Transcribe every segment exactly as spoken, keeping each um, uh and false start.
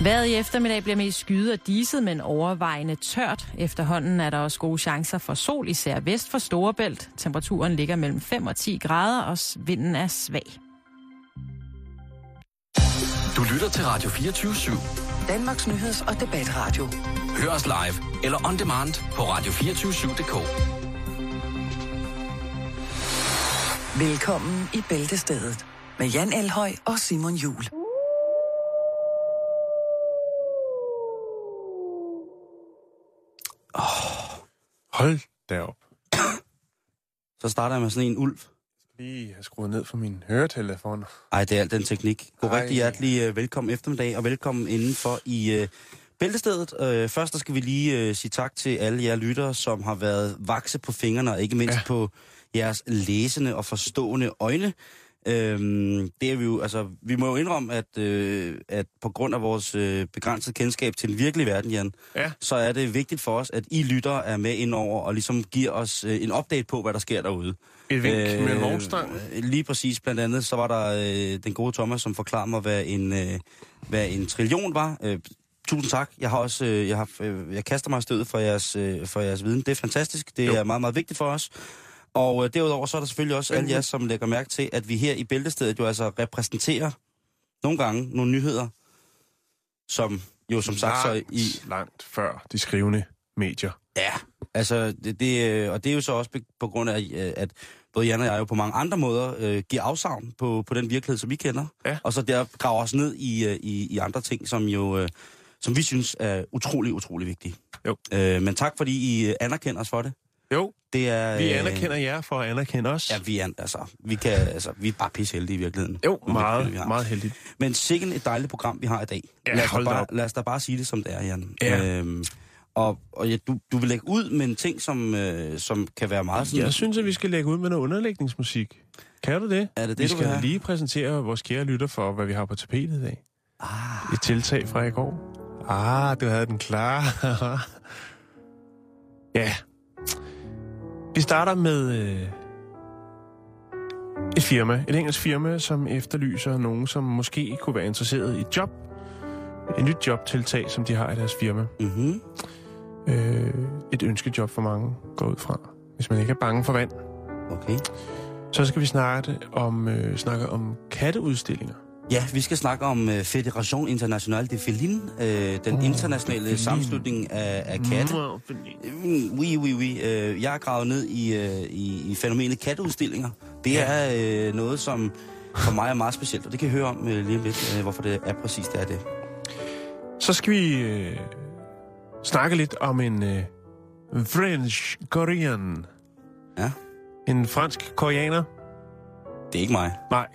Vejret i eftermiddag bliver mest skyet og diset, men overvejende tørt. Efterhånden er der også gode chancer for sol, især vest for Storebælt. Temperaturen ligger mellem fem og ti grader, og vinden er svag. Du lytter til Radio fireogtyve syv. Danmarks nyheds- og debatradio. Hør os live eller on demand på radio to fire syv punktum d k. Velkommen i Bæltestedet med Jan Elhøj og Simon Juhl. Oh, hold da op. Så starter jeg med sådan en ulv. Lige har skruet ned for min høretelefon. Ej, det er alt den teknik. God rigtig hjertelig velkommen eftermiddag, og velkommen indenfor i uh, Bæltestedet. Uh, først der skal vi lige uh, sige tak til alle jer lyttere, som har været vakse på fingrene, og ikke mindst ja. på jeres læsende og forstående øjne. Uh, det er vi jo, altså, vi må jo indrømme, at, uh, at på grund af vores uh, begrænsede kendskab til den virkelige verden, Jan, ja. så er det vigtigt for os, at I lyttere er med indover, og ligesom giver os uh, en update på, hvad der sker derude. Et vink øh, med en vognstang. Lige præcis. Blandt andet, så var der øh, den gode Thomas, som forklarede mig, hvad en, øh, hvad en trillion var. Øh, tusind tak. Jeg har også, øh, jeg, har, øh, jeg kaster mig stødet for jeres, øh, for jeres viden. Det er fantastisk. Det jo. er meget, meget vigtigt for os. Og øh, derudover, så er der selvfølgelig også alle jer, som lægger mærke til, at vi her i Bæltestedet jo altså repræsenterer nogle gange nogle nyheder, som jo som sagt så i... langt før de skrivende medier. Ja, altså, det, det, og det er jo så også på grund af, at både Jan og jeg jo på mange andre måder øh, giver afsavn på, på den virkelighed, som vi kender. Ja. Og så der graver os ned i, i, i andre ting, som jo øh, som vi synes er utrolig, utrolig vigtige. Jo. Øh, men tak, fordi I anerkender os for det. Jo, det er, vi anerkender jer for at anerkende os. Ja, vi er, altså, vi kan, altså, vi er bare pisse heldige i virkeligheden. Jo, meget, vi meget heldige. Men sikkert et dejligt program, vi har i dag. Ja, lad, os da bare, lad os da bare sige det, som det er, Jan. Ja. Øhm, Og, og ja, du, du vil lægge ud med en ting, som, øh, som kan være meget... Sådan... Jeg synes, at vi skal lægge ud med noget underlægningsmusik. Kan du det? Er det det, vi skal du lige præsentere vores kære lytter for, hvad vi har på tapetet i dag. Ah. Et tiltag fra i går. Ah, du havde den klar. Ja. Vi starter med øh, et firma. Et engelsk firma, som efterlyser nogen, som måske kunne være interesseret i et job. Et nyt jobtiltag, som de har i deres firma. Mm-hmm. Et ønskejob for mange går ud fra, hvis man ikke er bange for vand. Okay. Så skal vi snakke om, øh, snakke om katteudstillinger. Ja, vi skal snakke om øh, Fédération Internationale Féline, øh, den oh, internationale det sammenslutning af, af katte. Mm, oui, oui, oui. Øh, jeg er gravet ned i, øh, i, i fænomenet katteudstillinger. Det ja. er øh, noget, som for mig er meget specielt, og det kan høre om øh, lige om lidt, øh, hvorfor det er præcis det er det. Så skal vi... Øh, snakke lidt om en øh, French Korean. Ja. En fransk koreaner. Det er ikke mig. Nej.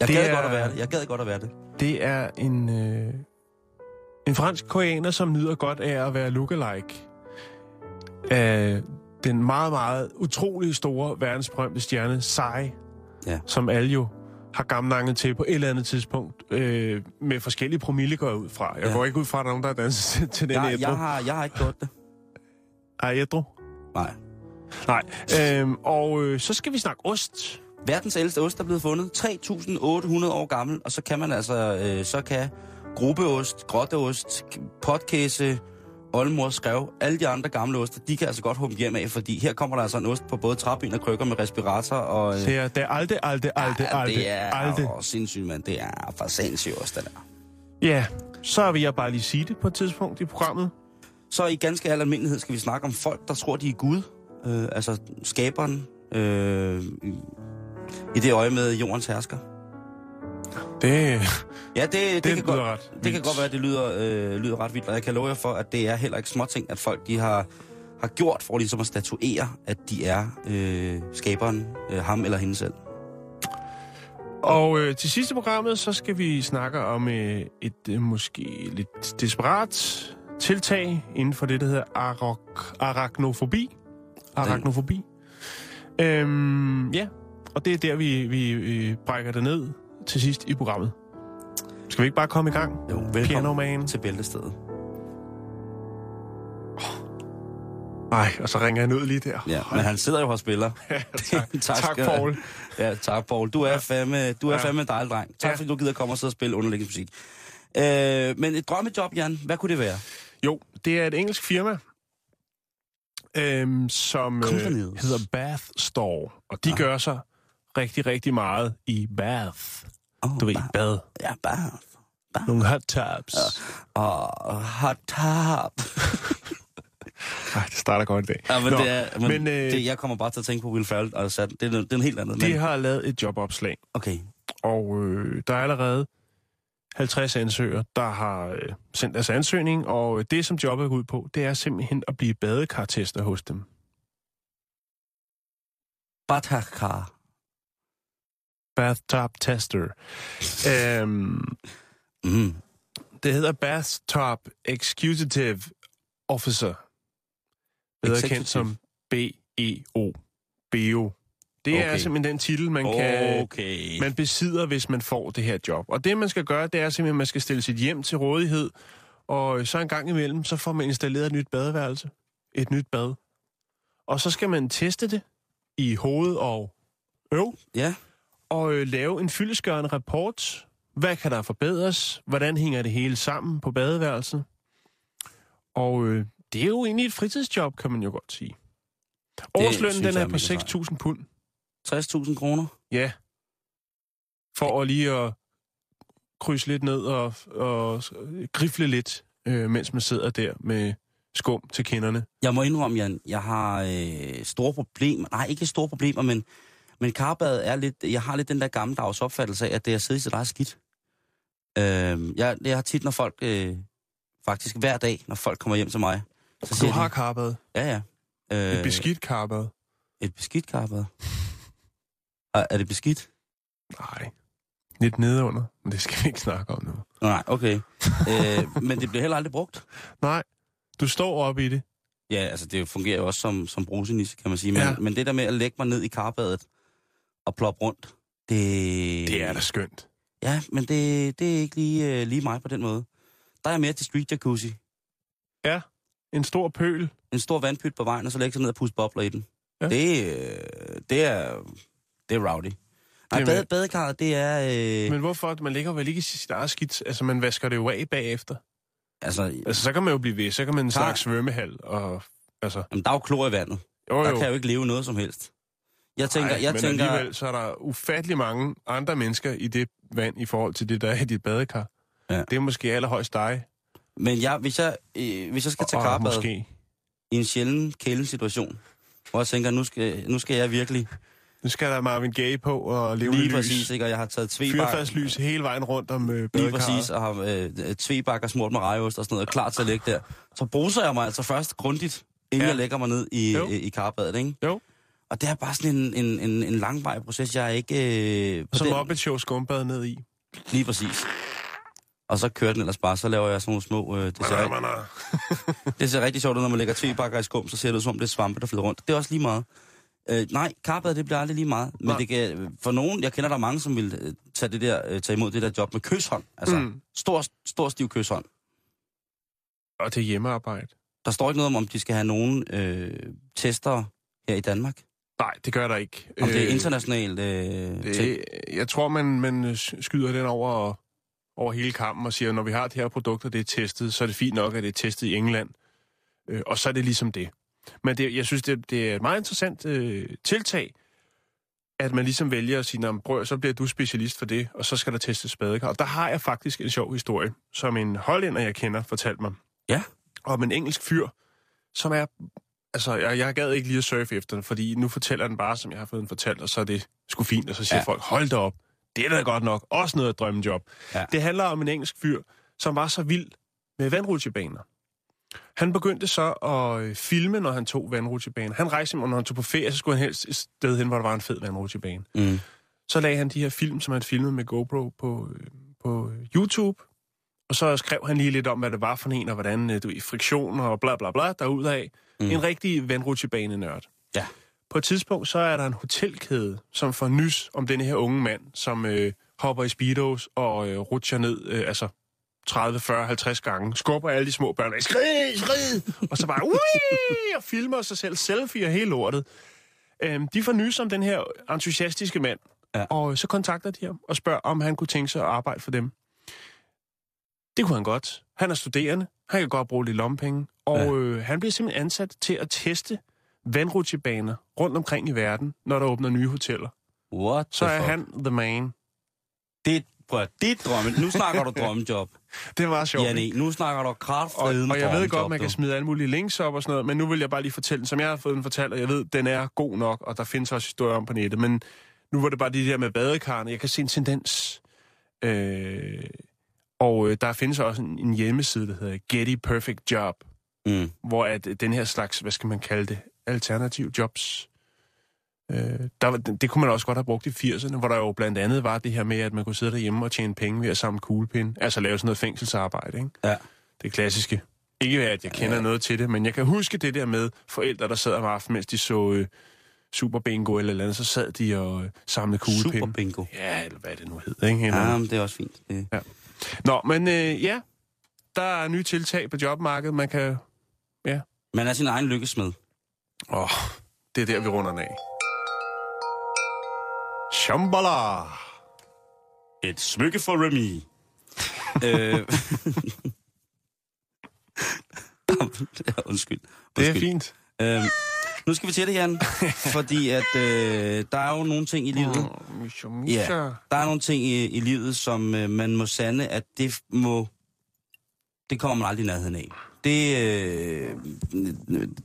Jeg gad godt at være det. Jeg gad godt at være det. Det er en øh, en fransk koreaner, som nyder godt af at være lookalike af den meget meget utrolig store verdensberømte stjerne Psy, ja. som alle jo har gamlanget til på et eller andet tidspunkt, øh, med forskellige promille går jeg ud fra. Jeg ja. går ikke ud fra, at der er nogen, der har danset til den ædru. Jeg, jeg, har, jeg har ikke gjort det. Har jeg ædru? Nej. Nej. Øhm, og øh, så skal vi snakke ost. Verdens ældste ost er blevet fundet. tre tusind otte hundrede år gammel, og så kan man altså, øh, så kan grubeost, grotteost, potkæse, oldemor skrev, alle de andre gamle oster, de kan altså godt humpe hjem af, fordi her kommer der altså en ost på både træben og krykker med respirator og... Øh, det er det alte, alte, alte, ja, alte, det er alte. Åh, sindssygt, mand. Det er for sindssygt ost, det der. Ja, så vil jeg bare lige sige det på et tidspunkt i programmet. Så i ganske almindelighed skal vi snakke om folk, der tror, de er Gud. Øh, altså skaberen. Øh, I det øje med jordens hersker. Det... Ja, det, det, det, kan, godt, det kan godt være, at det lyder, øh, lyder ret vildt, og jeg kan love jer for, at det er heller ikke småting, at folk de har, har gjort for ligesom at statuere, at de er øh, skaberen, øh, ham eller hende selv. Og øh, til sidste programmet, så skal vi snakke om øh, et øh, måske lidt desperat tiltag inden for det, der hedder arok- arachnofobi. Arachnofobi. Øhm, ja, og det er der, vi, vi øh, brækker det ned til sidst i programmet. Skal vi ikke bare komme i gang? Jo, velkommen Pianoman. Til Bæltestedet. Nej, oh. og så ringer han ud lige der. Ja, men han sidder jo og spiller. Ja, tak, tak, tak Poul. Ja, tak, Poul. Du er ja. fandme, du er ja. fandme en dejlig dreng. Tak, ja. fordi du gider komme og sidde og spille underlægningsmusik. Øh, men et drømmejob, Jan, hvad kunne det være? Jo, det er et engelsk firma, øh, som øh, hedder Bath Store. Og de ah. gør sig rigtig, rigtig meget i Bath. Oh, du ved, ba- bad. Ja, Bath. Bath. Nogle hot tubs. Åh, uh, uh, hot tub. Ej, det starter godt i dag. Ja, men Nå, det er, men, men øh, det, jeg kommer bare til at tænke på Will Ferrell og Sat. Det, det er en helt anden. De men... har lavet et jobopslag. Okay. Og øh, der er allerede halvtreds ansøgere, der har øh, sendt deres ansøgning, og det, som jobbet går ud på, det er simpelthen at blive badekartester hos dem. Bathkar. Bathtub tester. øhm, mm. Det hedder Bathtub Executive Officer. Bedre kendt som B E O. B E O. Det okay. er simpelthen den titel, man, kan, okay. man besidder, hvis man får det her job. Og det, man skal gøre, det er simpelthen, at man skal stille sit hjem til rådighed. Og så en gang imellem, så får man installeret et nyt badeværelse. Et nyt bad. Og så skal man teste det i hoved og øv. Ja. Og øh, lave en fyldestgørende rapport. Hvad kan der forbedres? Hvordan hænger det hele sammen på badeværelset? Og... Øh, det er jo egentlig et fritidsjob, kan man jo godt sige. Årslønnen, den er på seks tusind pund. tres tusind kroner? Ja. For at lige at krydse lidt ned og, og grifle lidt, øh, mens man sidder der med skum til kinderne. Jeg må indrømme, Jan, jeg har øh, store problemer. Nej, ikke store problemer, men, men karbadet er lidt... Jeg har lidt den der gammeldags opfattelse af, at det at sidde i sit eget skidt. Øh, jeg, jeg har tit, når folk... Øh, faktisk hver dag, når folk kommer hjem til mig... Så du har de, karpet? Ja, ja. Øh, et beskidt karpet? Et beskidt karpet? er, er det beskidt? Nej. Lidt nedunder, men det skal vi ikke snakke om nu. Nej, okay. øh, men det bliver heller aldrig brugt. Nej, du står oppe i det. Ja, altså det fungerer jo også som, som brusenisse, kan man sige. Men, ja. men det der med at lægge mig ned i karpedet og ploppe rundt, det... Det er da skønt. Ja, men det, det er ikke lige, lige mig på den måde. Der er mere til street jacuzzi. Ja. En stor pøl. En stor vandpyt på vejen, og så lægge sig ned og puste bobler i den. Ja. Det, det er... Det er rowdy. Nej, bad, badekarret, det er... Øh... Men hvorfor? Man lægger vel ikke i sit eget skidt. Altså, man vasker det jo af bagefter. Altså... Altså, så kan man jo blive ved. Så kan man en slags svømmehal og... Altså... Jamen, der er jo klor i vandet. Jo, jo. Der kan jo ikke leve noget som helst. Jeg tænker... Ej, jeg men tænker... alligevel, så er der ufattelig mange andre mennesker i det vand, i forhold til det, der er i dit badekar. Ja. Det er måske allerhøjst dig. Men jeg, hvis, jeg, øh, hvis jeg skal tage karbadet i en sjælden kældesituation, hvor jeg tænker, nu skal, nu skal jeg virkelig... Nu skal der Marvin Gaye på og leve lige præcis, lys. Ikke? Og jeg har taget tvebak... Fyrfadslys hele vejen rundt om øh, badekarret. Lige præcis, og har øh, tvebak og smurt med rejeost og sådan noget, og klar til at lægge der. Så bruser jeg mig altså først grundigt, inden ja. jeg lægger mig ned i, øh, i karbadet, ikke? Jo. Og det er bare sådan en, en, en, en langvej proces, jeg er ikke... Øh, Som op et show skumbad ned i. Lige præcis. Og så kører den ellers bare, så laver jeg sådan nogle små... Øh, det, ser nej, nej, nej. Rigtig, det ser rigtig sjovt ud, når man lægger tvebakker i skum, så ser det ud som om det er svampe, der flyder rundt. Det er også lige meget. Øh, nej, karpet, det bliver aldrig lige meget. Men det kan, for nogen, jeg kender der mange, som vil tage, det der, tage imod det der job med kyshånd. Altså, mm. stor, stor stiv kyshånd. Og det er hjemmearbejde. Der står ikke noget om, om de skal have nogen øh, tester her i Danmark. Nej, det gør der ikke. Om øh, det er internationalt... Øh, jeg tror, man, man skyder den over... Og over hele kampen og siger, at når vi har de her produkter, det er testet, så er det fint nok, at det er testet i England. Øh, og så er det ligesom det. Men det, jeg synes, det, det er et meget interessant øh, tiltag, at man ligesom vælger at sige, nah, bror, så bliver du specialist for det, og så skal der testes badekar. Og der har jeg faktisk en sjov historie, som en hollænder, jeg kender, fortalte mig. Ja. Om en engelsk fyr, som er... Altså, jeg, jeg gad ikke lige at surfe efter den, fordi nu fortæller den bare, som jeg har fået den fortalt, og så er det sgu fint, og så siger ja. folk, hold da op. Det er da godt nok også noget af et drømmejob. Ja. Det handler om en engelsk fyr, som var så vild med vandrutsjebaner. Han begyndte så at filme, når han tog vandrutsjebaner. Han rejste, når han tog på ferie, så skulle han helst et sted hen, hvor der var en fed vandrutsjebane. Mm. Så lagde han de her film, som han filmede med GoPro på, på YouTube. Og så skrev han lige lidt om, hvad det var for en, og hvordan du i friktioner og bla bla bla derudaf. Mm. En rigtig vandrutsjebanenørd. Ja. På et tidspunkt, så er der en hotelkæde, som får nys om denne her unge mand, som øh, hopper i speedos og øh, rutscher ned, øh, altså tredive, fyrre, halvtreds gange, skubber alle de små børn, skrid, skrid, og så bare, ui, og filmer sig selv, selfie og hele lortet. Øhm, de får nys om den her entusiastiske mand, ja. og så kontakter de ham og spørger, om han kunne tænke sig at arbejde for dem. Det kunne han godt. Han er studerende, han kan godt bruge lidt lommepenge, og ja. øh, han bliver simpelthen ansat til at teste vandrutsjebaner rundt omkring i verden, når der åbner nye hoteller. What Så er fuck? han the man. Det, prøv, det er drømmen. Nu snakker du drømmejob. Det var sjovt. Ja, nej, nu snakker du kraftfredende og, og jeg ved godt, man kan smide alle mulige links op og sådan noget, men nu vil jeg bare lige fortælle den, som jeg har fået den fortalt, og jeg ved, den er god nok, og der findes også historier om på nettet, men nu var det bare det der med badekarne. Jeg kan se en tendens. Øh, og øh, der findes også en, en hjemmeside, der hedder Getty Perfect Job, mm. hvor at den her slags, hvad skal man kalde det, alternative jobs, øh, der, det kunne man også godt have brugt i firserne, hvor der jo blandt andet var det her med, at man kunne sidde derhjemme og tjene penge ved at samle kuglepinde. Altså lave sådan noget fængselsarbejde, ikke? Ja. Det klassiske. Ikke ved, at jeg kender ja. noget til det, men jeg kan huske det der med forældre, der sad om aftenen, mens de så øh, Super Bingo eller andet, så sad de og øh, samlede kuglepinde. Super Bingo? Ja, eller hvad det nu hed, ikke? Eller... Ja, men det er også fint. Det... Ja. Nå, men øh, ja, der er nye tiltag på jobmarkedet, man kan... Ja. Man er sin egen lykkesmed. Åh, oh, det er der, vi runder af. Shambhala! Et smykke for Remy. øh... Undskyld. Undskyld. Det er fint. Øh, nu skal vi til det, Jan. Fordi at øh, der er jo nogle ting i livet... Ja, der er nogle ting i, i livet, som øh, man må sande, at det må... Det kommer man aldrig i nærheden af. Det, øh,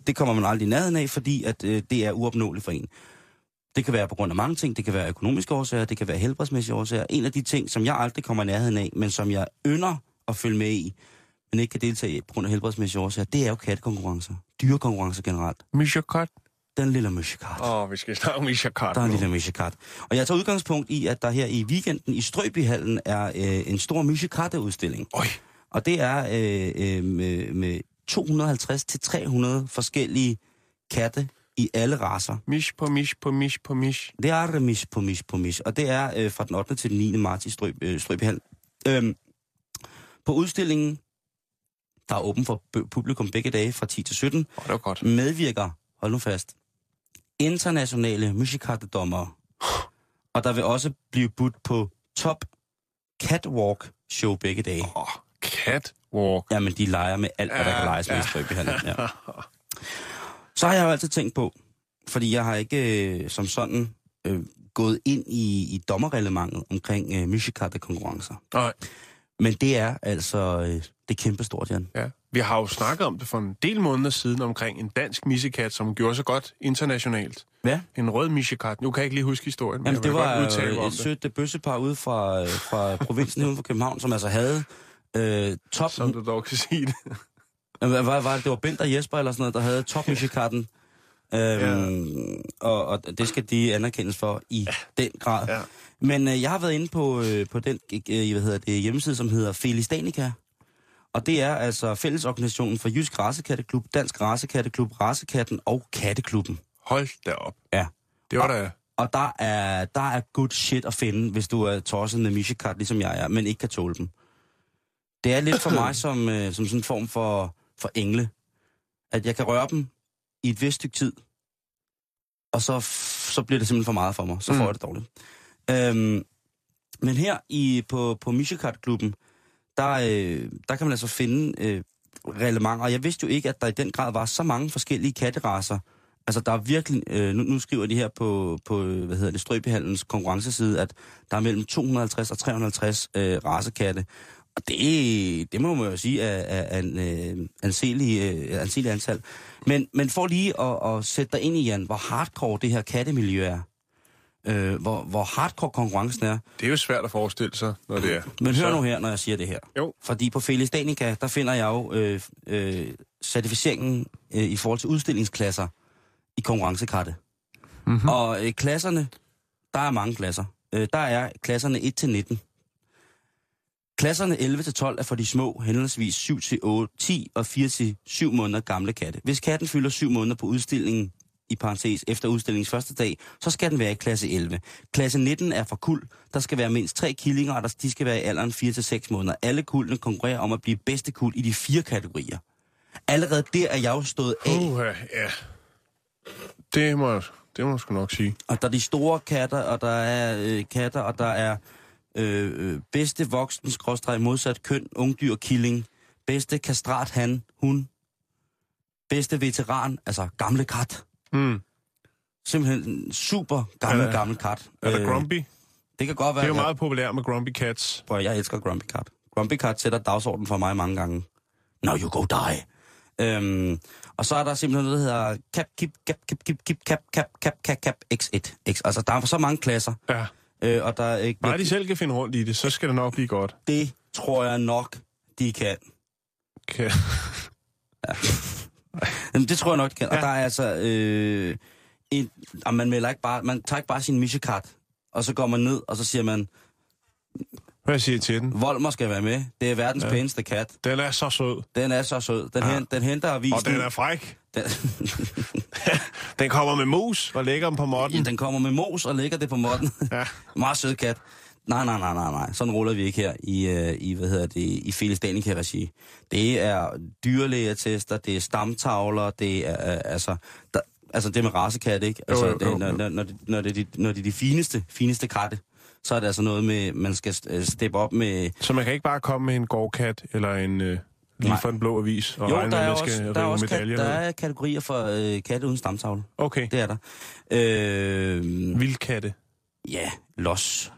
det kommer man aldrig i nærheden af, fordi at, øh, det er uopnåeligt for en. Det kan være på grund af mange ting. Det kan være økonomiske årsager, det kan være helbredsmæssige årsager. En af de ting, som jeg aldrig kommer i nærheden af, men som jeg ynder at følge med i, men ikke kan deltage i på grund af helbredsmæssige årsager, det er jo kattekonkurrencer. Dyrekonkurrencer generelt. Mishakat. Den lille mishakat. Åh, oh, vi skal snakke om mishakat. Der er en lille mishakat. Og jeg tager udgangspunkt i, at der her i weekenden i Strøbyhallen er øh, en stor mishakatte-udstilling. Øj. Og det er øh, øh, med, med to hundrede og halvtreds til tre hundrede forskellige katte i alle racer. Mish på mish på mish på mish. Det er mish på mish på mish. Og det er øh, fra den ottende til den niende marts i Strøb, øh, Strøbyhallen. Øhm, på udstillingen, der er åben for publikum begge dage fra ti til sytten, oh, det var godt. Medvirker, hold nu fast, internationale musikattedommere. Og der vil også blive budt på top catwalk show begge dage. Oh. Catwalk. Jamen, de leger med alt, hvad der kan leges med i Strøbyhallen. Ja. Så har jeg jo altid tænkt på, fordi jeg har ikke øh, som sådan øh, gået ind i, i dommerreglementet omkring øh, musikatte-konkurrencer. Nej. Men det er altså, øh, det er kæmpestort, Jan. Ja. Vi har jo snakket om det for en del måneder siden omkring en dansk missekat, som gjorde så godt internationalt. Ja. En rød missekat. Nu kan jeg ikke lige huske historien, men jamen, det var godt et sødt bøssepar ude fra, fra provinsen uden for København, som altså havde... Øh, top... Som du dog kan sige det. Hvad var det? Det var Bent og Jesper eller sådan noget, der havde topmusikarten. Øhm, ja. og, og det skal de anerkendes for i ja. den grad. Ja. Men øh, jeg har været inde på, øh, på den øh, hvad hedder det, hjemmeside, som hedder Felis Danica. Og det er altså fællesorganisationen for Jysk Racekatteklub, Dansk Racekatteklub, Racekatten og Katteklubben. Hold da op. Ja. Det var da... Og der er, der er good shit at finde, hvis du er tosset med missekat, ligesom jeg er, men ikke kan tåle dem. Det er lidt for mig som, øh, som sådan en form for, for engle. At jeg kan røre dem i et vist stykke tid, og så, f- så bliver det simpelthen for meget for mig. Så får mm. jeg det dårligt. Øhm, men her i, på, på Mishikat-klubben, der, øh, der kan man altså finde øh, reglementer. Og jeg vidste jo ikke, at der i den grad var så mange forskellige katteracer. Altså der er virkelig, øh, nu, nu skriver de her på, på hvad hedder det, Strøbyhallens konkurrenceside, at der er mellem to hundrede og halvtreds og tre hundrede og halvtreds øh, racekatte. Og det, det må man jo sige er, er en øh, anselig, øh, anselig antal. Men, men for lige at, at sætte dig ind i, Jan, hvor hardcore det her kattemiljø er. Øh, hvor, hvor hardcore konkurrencen er. Det er jo svært at forestille sig, når det er. Men hør så... nu her, når jeg siger det her. Jo. Fordi på Felis Danica, der finder jeg jo øh, øh, certificeringen øh, i forhold til udstillingsklasser i konkurrencekatte. Mm-hmm. Og øh, klasserne, der er mange klasser. Øh, der er klasserne et til nitten. Klasserne elleve til tolv er for de små, henholdsvis syv til otte, ti og fire til syv måneder gamle katte. Hvis katten fylder syv måneder på udstillingen, i parentes efter udstillingens første dag, så skal den være i klasse elleve. Klasse nitten er for kuld. Der skal være mindst tre killinger, og de skal være i alderen fire til seks måneder. Alle kuldene konkurrerer om at blive bedste kuld i de fire kategorier. Allerede der er jeg jo stået af. Uh, ja. Det må, det må jeg sgu nok sige. Og der er de store katter, og der er øh, katter, og der er... øh, bedste voksen, skråstreg modsat køn, ungdyr, killing, bedste kastrat, han, hun, bedste veteran, altså gamle kat. Mm. Simpelthen super gammel, er, gammel kat. Er der Grumpy? Det kan godt være. Det er jo meget populært med Grumpy Cats. Prøv, jeg elsker Grumpy Cat. Grumpy Cat sætter dagsordenen for mig mange gange. Now you go die. Øhm, og så er der simpelthen noget, der hedder cap, kip, cap, kip, kip, kip, cap, cap, cap, cap, cap, x et. X. Altså, der er så mange klasser. Ja. Øh, og der er ikke... Bare de selv kan finde rundt i det, så skal det nok blive godt. Det tror jeg nok, de kan. Okay. Ja. Det tror jeg nok, de kan. Og ja. Der er altså... Øh, en, og man melder ikke bare... Man tager ikke bare sin michekart, og så går man ned, og så siger man... Hvad siger I til den? Volmer skal være med. Det er verdens ja. pæneste kat. Den er så sød. Den er så sød. Den, ja. hen, den henter avisen. Og den er fræk. Den, den kommer med mus og lægger den på modden. Ja, den kommer med mus og lægger det på modden. Ja. Meget sød kat. Nej, nej, nej, nej, nej. Sådan ruller vi ikke her i, i hvad hedder det, i Felis Danica-regi. Det er dyrlægetester, det er stamtavler, det er, øh, altså... Der, altså det med racekatte, ikke? Altså, jo, jo, jo. Det, når, når, når, det, når, det er de, når det er de fineste, fineste katte, så er det altså noget med, man skal steppe op med... Så man kan ikke bare komme med en gårdkat, eller en øh, lige for en blå avis, og jo, regne, der er også, skal der er også medaljer kat, der er kategorier for øh, katte uden stamtavle. Okay. Det er der. Øh, Vildkatte? Ja, los.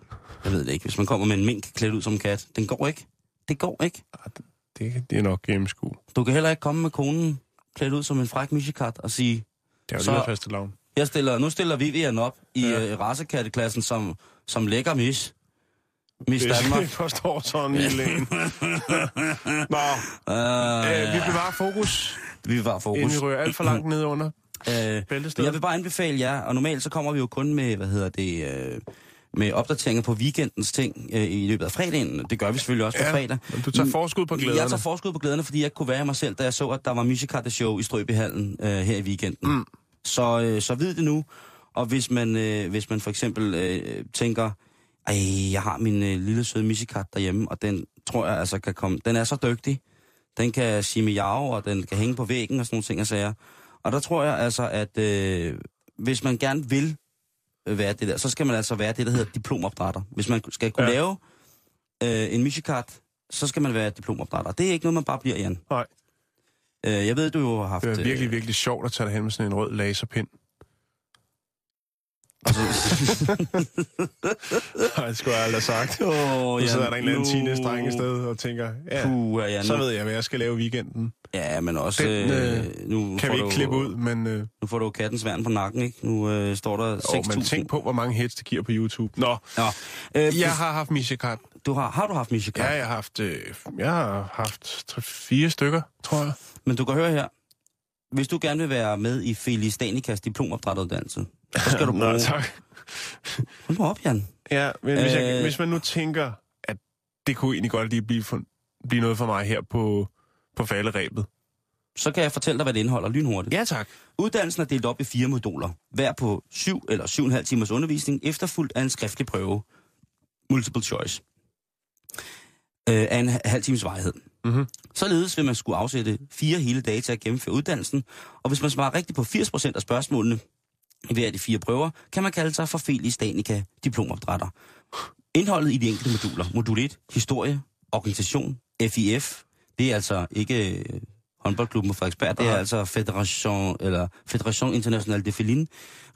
Jeg ved det ikke. Hvis man kommer med en mink klædt ud som kat, den går ikke. Det går ikke. Det, det er nok gennemskue. Du kan heller ikke komme med konen klædt ud som en fræk michekat og sige... Ja, det er faste lavn. Jeg stiller, nu stiller Vivian op i ja. uh, racekatteklassen som, som lækker mis. Mis Danmark. Hvis jeg ikke forstår sådan en lille en. Nå, uh, uh, vi bevarer fokus. Vi bevarer fokus. Inden vi rører alt for langt ned under uh, Bæltestedet. Jeg vil bare anbefale jer, og normalt så kommer vi jo kun med, hvad hedder det... Uh, med opdateringer på weekendens ting øh, i løbet af fredagen. Det gør vi selvfølgelig også på ja, fredag. Du tager forskud på glæderne. Jeg tager forskud på glæderne, fordi jeg kunne være i mig selv, da jeg så, at der var musicarte-show i Strøbyhallen øh, her i weekenden. Mm. Så, øh, så vid det nu. Og hvis man, øh, hvis man for eksempel øh, tænker, ej, jeg har min øh, lille søde musicarte derhjemme, og den tror jeg altså kan komme... Den er så dygtig. Den kan sige miau, og den kan hænge på væggen og sådan nogle ting og sager. Og der tror jeg altså, at øh, hvis man gerne vil være det der, så skal man altså være det, der hedder diplomopdrætter. Hvis man skal kunne ja. lave øh, en musicart, så skal man være diplomopdrætter. Det er ikke noget, man bare bliver, Jan. Nej. Øh, jeg ved, du jo har haft... Det er virkelig, virkelig sjovt at tage dig hen med sådan en rød laserpind. Altså... Nej, det skulle jeg aldrig have sagt. Oh, nu sidder der en eller anden teenage-dreng i stedet og tænker, ja, Puh, Jan, så ved jeg, hvad jeg skal lave i weekenden. Ja, men også... Den, øh, nu kan vi ikke du, klippe ud, men... Øh, nu får du kattens værn på nakken, ikke? Nu øh, står der seks tusind... Åh, men tænk på, hvor mange hits det giver på YouTube. Nå, Nå. Øh, jeg hvis, har haft michekart. Du har, har du haft michekart? Ja, jeg har haft, øh, jeg har haft tre, fire stykker, tror jeg. Men du kan høre her. Hvis du gerne vil være med i Felis Danicas diplomopdrætteruddannelse, så skal du bruge... Nå, tak. Hold nu op, Jan. Ja, men øh, hvis, jeg, hvis man nu tænker, at det kunne egentlig godt lige blive, for, blive noget for mig her på... på falderæbet. Så kan jeg fortælle dig, hvad det indeholder lynhurtigt. Ja, tak. Uddannelsen er delt op i fire moduler, hver på syv eller syv og en halv timers undervisning, efterfulgt af en skriftlig prøve, multiple choice, øh, af en halv times varighed. Mm-hmm. Således vil man skulle afsætte fire hele dage til at gennemføre uddannelsen, og hvis man svarer rigtigt på firs procent af spørgsmålene i hver af de fire prøver, kan man kalde sig for Felis Danica diplomopdrætter. Indholdet i de enkelte moduler. Modul et, historie, organisation, F I F. Det er altså ikke håndboldklubben fra ekspert, det er altså Fédération, eller Fédération Internationale Féline,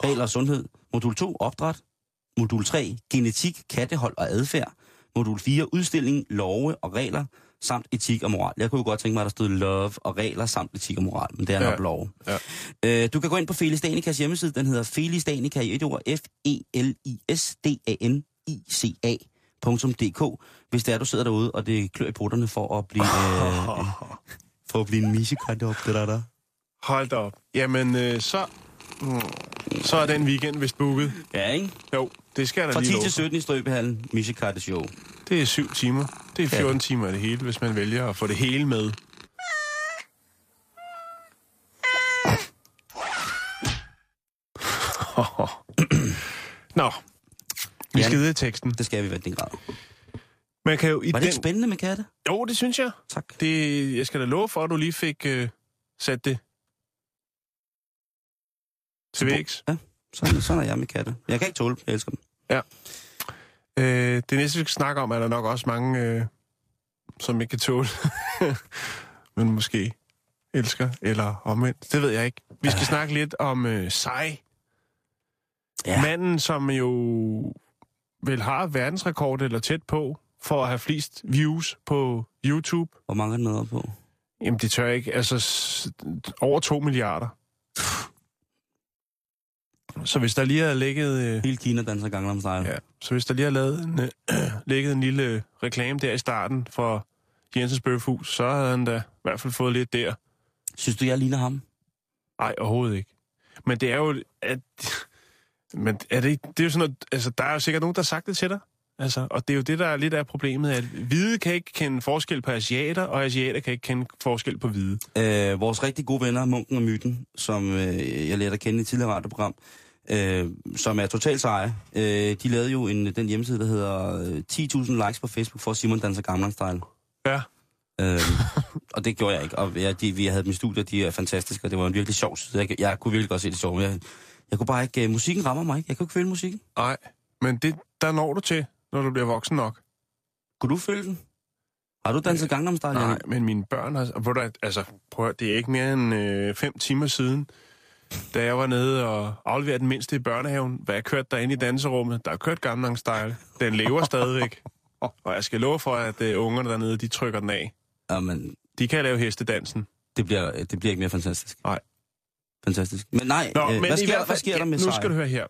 regler og sundhed. Modul to, opdræt. Modul tre, genetik, kattehold og adfærd. Modul fire, udstilling, love og regler, samt etik og moral. Jeg kunne jo godt tænke mig, at der stod love og regler, samt etik og moral, men det er ja. nok love. Ja. Øh, du kan gå ind på Felis Danicas hjemmeside, den hedder Felis Danica i et ord, F E L I S D A N I C A. .dk, hvis det er, du sidder derude, og det klør i brutterne for at blive, øh, øh, for at blive en misekante op, det der der. Hold da op. Jamen, øh, så, mm, så er den weekend vist booket. Ja, ikke? Jo, det skal der lige lov. Fra ti til sytten i Strøbehallen, misekante show. Det er syv timer. Det er fjorten timer af det hele, hvis man vælger at få det hele med. Nå. Vi skal vide teksten. Det skal vi være i den grad. Man kan jo i Var det den... spændende med katte? Jo, det synes jeg. Tak. Det, jeg skal da love for, at du lige fik øh, sat det til vægs. Ja, sådan, sådan er jeg med katte. Jeg kan ikke tåle dem. Jeg elsker dem. Ja. Øh, det næste, vi skal snakke om, er der nok også mange, øh, som ikke kan tåle, men måske elsker eller omvendt. Det ved jeg ikke. Vi skal ja. snakke lidt om øh, Psy. Ja. Manden, som jo vel har verdensrekord eller tæt på, for at have flest views på YouTube. Hvor mange er den nede på? Jamen, det tør jeg ikke. Altså, s- over to milliarder. Så hvis der lige har ligget... Øh... Hele Kina danser Gangnam Style. Ja, så hvis der lige har lavet en, øh, ligget en lille reklame der i starten for Jensens Bøfhus, så havde han da i hvert fald fået lidt der. Synes du, jeg ligner ham? Nej, overhovedet ikke. Men det er jo... At... Men er det, det er jo sådan noget... Altså, der er jo sikkert nogen, der har sagt det til dig. Altså, og det er jo det, der er lidt af problemet, at hvide kan ikke kende forskel på asiater, og asiater kan ikke kende forskel på hvide. Øh, vores rigtig gode venner, Munken og Myten, som øh, jeg lærte at kende i et tidligere radioprogram, øh, som er totalt seje, øh, de lavede jo en, den hjemmeside, der hedder ti tusind likes på Facebook for Simon danser Gangnam Style. Ja. Øh, og det gjorde jeg ikke. Og jeg, de, vi havde dem i studiet, de er fantastiske, og det var en virkelig sjov. Jeg, jeg kunne virkelig godt se det sjovt. Jeg, jeg kunne bare ikke... Musikken rammer mig ikke. Jeg kunne ikke føle musikken. Nej, men det, der når du til... når du bliver voksen nok. Kunne du følge den? Har du danset Gangnam Style? Nej, men mine børn har... Altså, prøv at, det er ikke mere end øh, fem timer siden, da jeg var nede og afleverede den mindste i børnehaven, hvad jeg kørte derinde i danserummet. Der er kørt Gangnam Style. Den lever stadigvæk. Og jeg skal love for, at øh, ungerne dernede, de trykker den af. Jamen... De kan lave hestedansen. Det bliver, det bliver ikke mere fantastisk. Nej. Fantastisk. Men nej, Nå, øh, men hvad, sker, hvert, hvad sker der med sig? Nu skal du høre her.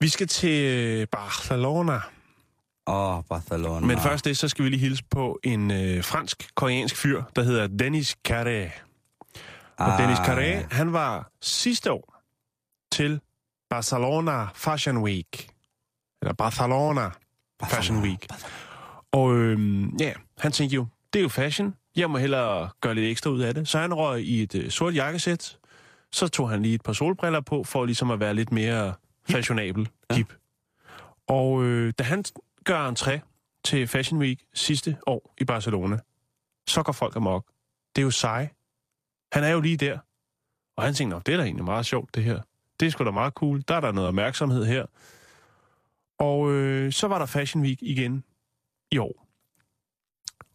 Vi skal til Barcelona. Åh, oh, Barcelona. Men først det, så skal vi lige hilse på en øh, fransk-koreansk fyr, der hedder Dennis Carré. Og ah, Dennis Carré, ja. Han var sidste år til Barcelona Fashion Week. Eller Barcelona, Barcelona Fashion Week. Barcelona. Og øhm, ja, han tænkte jo, det er jo fashion. Jeg må hellere gøre lidt ekstra ud af det. Så han røg i et øh, sort jakkesæt. Så tog han lige et par solbriller på, for ligesom at være lidt mere fashionabel. Ja. Hip. Og øh, da han... gør entré til Fashion Week sidste år i Barcelona, så går folk amok. Det er jo Psy. Han er jo lige der. Og han tænkte, det er da egentlig meget sjovt, det her. Det er sgu da meget cool. Der er der noget opmærksomhed her. Og øh, så var der Fashion Week igen i år.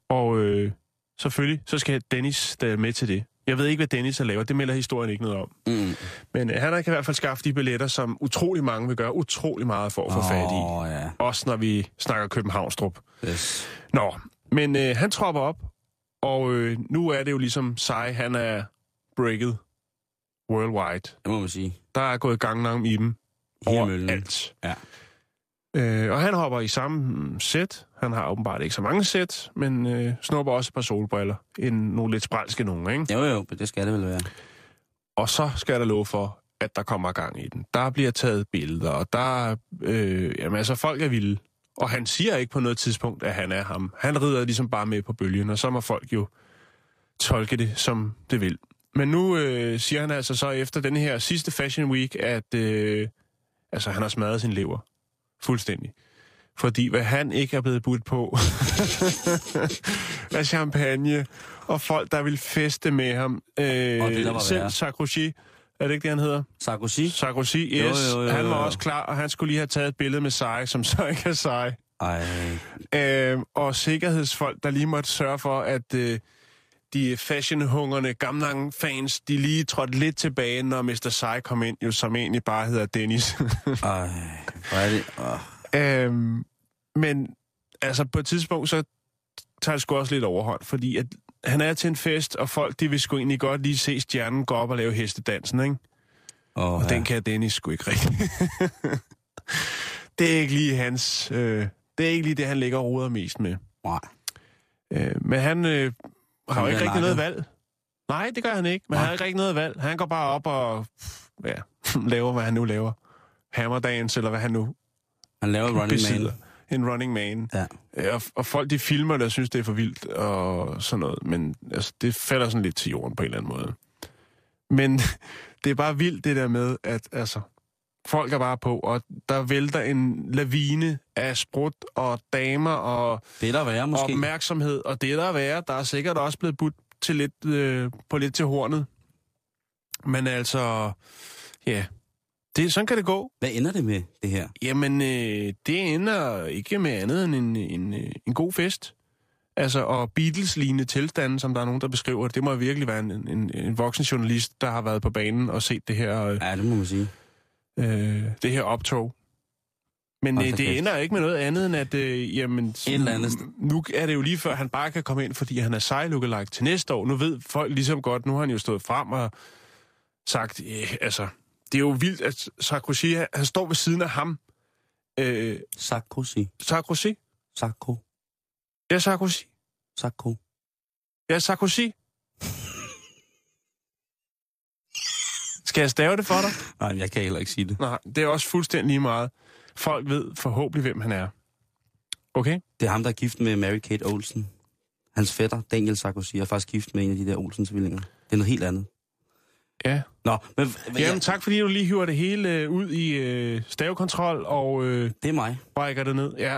Og øh, selvfølgelig, så skal Dennis da med til det. Jeg ved ikke, hvad Dennis har lavet. Det melder historien ikke noget om. Mm. Men øh, han kan i hvert fald skaffe de billetter, som utrolig mange vil gøre utrolig meget for at få oh, fat i. Yeah. Også når vi snakker Københavnstrup. Yes. Nå, men øh, han tropper op, og øh, nu er det jo ligesom Psy, han er breaket worldwide. Det må man sige. Der er gået Gangnam i dem overalt. Ja. Øh, og han hopper i samme sæt. Han har åbenbart ikke så mange sæt, men øh, snupper også et par solbriller. En, nogle lidt sprælske nogen, ikke? Jo, jo, det skal det vel være. Og så skal der love for, at der kommer gang i den. Der bliver taget billeder, og der... Øh, jamen altså, folk er vilde. Og han siger ikke på noget tidspunkt, at han er ham. Han rider ligesom bare med på bølgen, og så må folk jo tolke det, som det vil. Men nu øh, siger han altså så efter den her sidste Fashion Week, at øh, altså, han har smadret sin lever. Fuldstændig. Fordi hvad han ikke er blevet budt på af champagne og folk, der vil feste med ham. Øh, og det, selv Sarkozy, er det ikke det, han hedder? Sarkozy? Sarkozy, yes. Jo, jo, jo, han var jo, jo. også klar, og han skulle lige have taget et billede med Psy, som så ikke er Psy. Ej. Øh, og sikkerhedsfolk, der lige måtte sørge for, at øh, de fashionhungerne, gamle fans, de lige trådte lidt tilbage, når mister Psy kom ind, jo, som egentlig bare hedder Dennis. Ej, hvor er det... Oh. Øhm, men altså på et tidspunkt, så tager det sgu også lidt overhånd, fordi at han er til en fest, og folk, de vil sgu egentlig godt lige se stjernen gå op og lave hestedansen, ikke? Oh, og ja. Den kan Dennis sgu ikke rigtigt. Det er ikke lige hans, øh, det er ikke lige det, han ligger og roder mest med. Nej. Øh, men han øh, har jo ikke rigtig noget valg. Nej, det gør han ikke, men Nej. han har ikke rigtig noget valg. Han går bare op og ja, laver, hvad han nu laver. Hammerdance, eller hvad han nu Han laver Running besidder. Man. En Running Man. Ja. Og, og folk, de filmer, der synes, det er for vildt og sådan noget. Men altså, det falder sådan lidt til jorden på en eller anden måde. Men det er bare vildt, det der med, at altså, folk er bare på, og der vælter en lavine af sprut og damer og det der være, måske. opmærksomhed. Og det der være, der er sikkert også blevet budt til lidt, øh, på lidt til hornet. Men altså, ja... Det, sådan kan det gå. Hvad ender det med, det her? Jamen, øh, det ender ikke med andet end en, en, en god fest. Altså, og Beatles-lignende tilstanden, som der er nogen, der beskriver, det må virkelig være en, en, en voksen journalist, der har været på banen og set det her... Øh, ja, det må man sige. Øh, det her optog. Men øh, det ender ikke med noget andet end, at øh, jamen, nu er det jo lige før, han bare kan komme ind, fordi han er sejlukkelagt til næste år. Nu ved folk ligesom godt, nu har han jo stået frem og sagt, øh, altså, det er jo vildt, at Sarkozy, han står ved siden af ham. Øh, Sarkozy. Sarkozy. Sarko. Ja, Sarkozy. Sarko. Ja, Sarkozy. Skal jeg stave det for dig? Nej, jeg kan heller ikke sige det. Nej, det er også fuldstændig lige meget. Folk ved forhåbentlig, hvem han er. Okay? Det er ham, der er gift med Mary-Kate Olsen. Hans fætter, Daniel Sarkozy, er faktisk gift med en af de der Olsen-tvillinger. Det er noget helt andet. Ja. Nå, men... Jamen, jeg... tak fordi du lige hiver det hele ud i øh, stavekontrol og... Øh, det er mig. Brækker det ned, ja.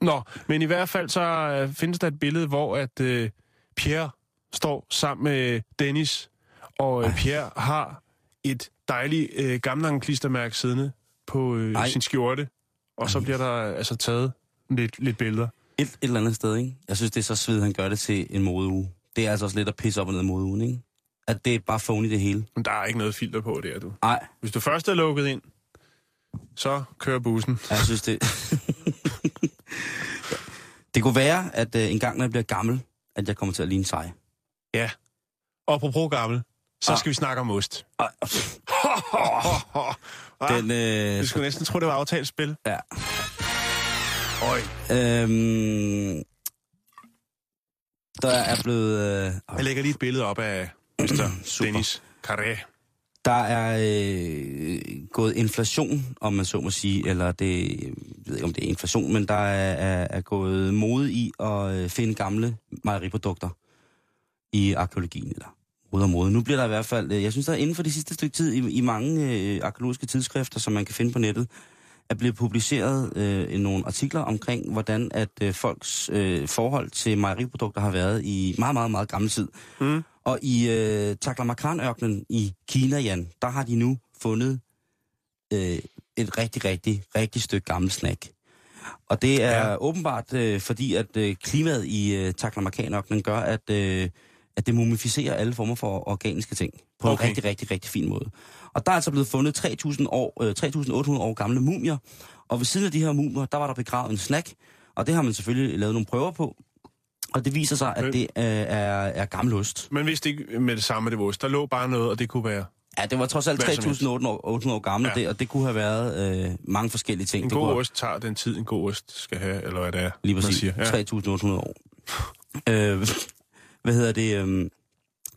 Nå, men i hvert fald så øh, findes der et billede, hvor at øh, Pierre står sammen med Dennis, og øh, Pierre har et dejligt øh, gamlang klistermærke siddende på øh, sin skjorte, og så bliver der altså taget lidt, lidt billeder. Et, et eller andet sted, ikke? Jeg synes, det er så svedigt, han gør det til en modeuge. Det er altså også lidt at pisse op og ned i modeugen, ikke? At det er bare phony det hele. Men der er ikke noget filter på det, er du? Nej. Hvis du først er lukket ind, så kører bussen. Jeg synes det... Det kunne være, at øh, en gang, når jeg bliver gammel, at jeg kommer til at ligne sig. Ja. Og apropos gammel, så ah. skal vi snakke om ost. Ah. Den, øh, du skulle næsten tro, det var aftalt spil. Ja. Øj. Øhm, der er blevet... Øh, jeg lægger lige et billede op af mister Dennis Carré. Der er øh, gået inflation, om man så må sige, eller det, jeg ved ikke, om det er inflation, men der er, er, er gået mode i at øh, finde gamle mejeriprodukter i arkeologien, eller... Måde. Nu bliver der i hvert fald, jeg synes, der inden for det sidste stykke tid i, i mange øh, arkeologiske tidsskrifter, som man kan finde på nettet, er blevet publiceret øh, nogle artikler omkring, hvordan at øh, folks øh, forhold til mejeriprodukter har været i meget, meget, meget gammel tid. Mm. Og i øh, Taklamakan-ørkenen i Kina, Jan, der har de nu fundet øh, et rigtig, rigtig, rigtig stykke gammel snack. Og det er ja. åbenbart øh, fordi, at øh, klimaet i øh, Taklamakan-ørkenen gør, at... Øh, at det mumificerer alle former for organiske ting på okay. en rigtig, rigtig, rigtig fin måde. Og der er altså blevet fundet tre tusind år, øh, tre tusind otte hundrede år gamle mumier, og ved siden af de her mumier, der var der begravet en snack, og det har man selvfølgelig lavet nogle prøver på, og det viser sig, at det øh, er, er gammel ost. Man vidste ikke med det samme, det var ost. Der lå bare noget, og det kunne være... Ja, det var trods alt tre tusind otte hundrede år gamle, ja. det, og det kunne have været øh, mange forskellige ting. En god ost have... tager den tid, en god ost skal have, eller hvad det er. Lige præcis, ja. tre tusind otte hundrede år. øh, Hvad hedder det? Øhm,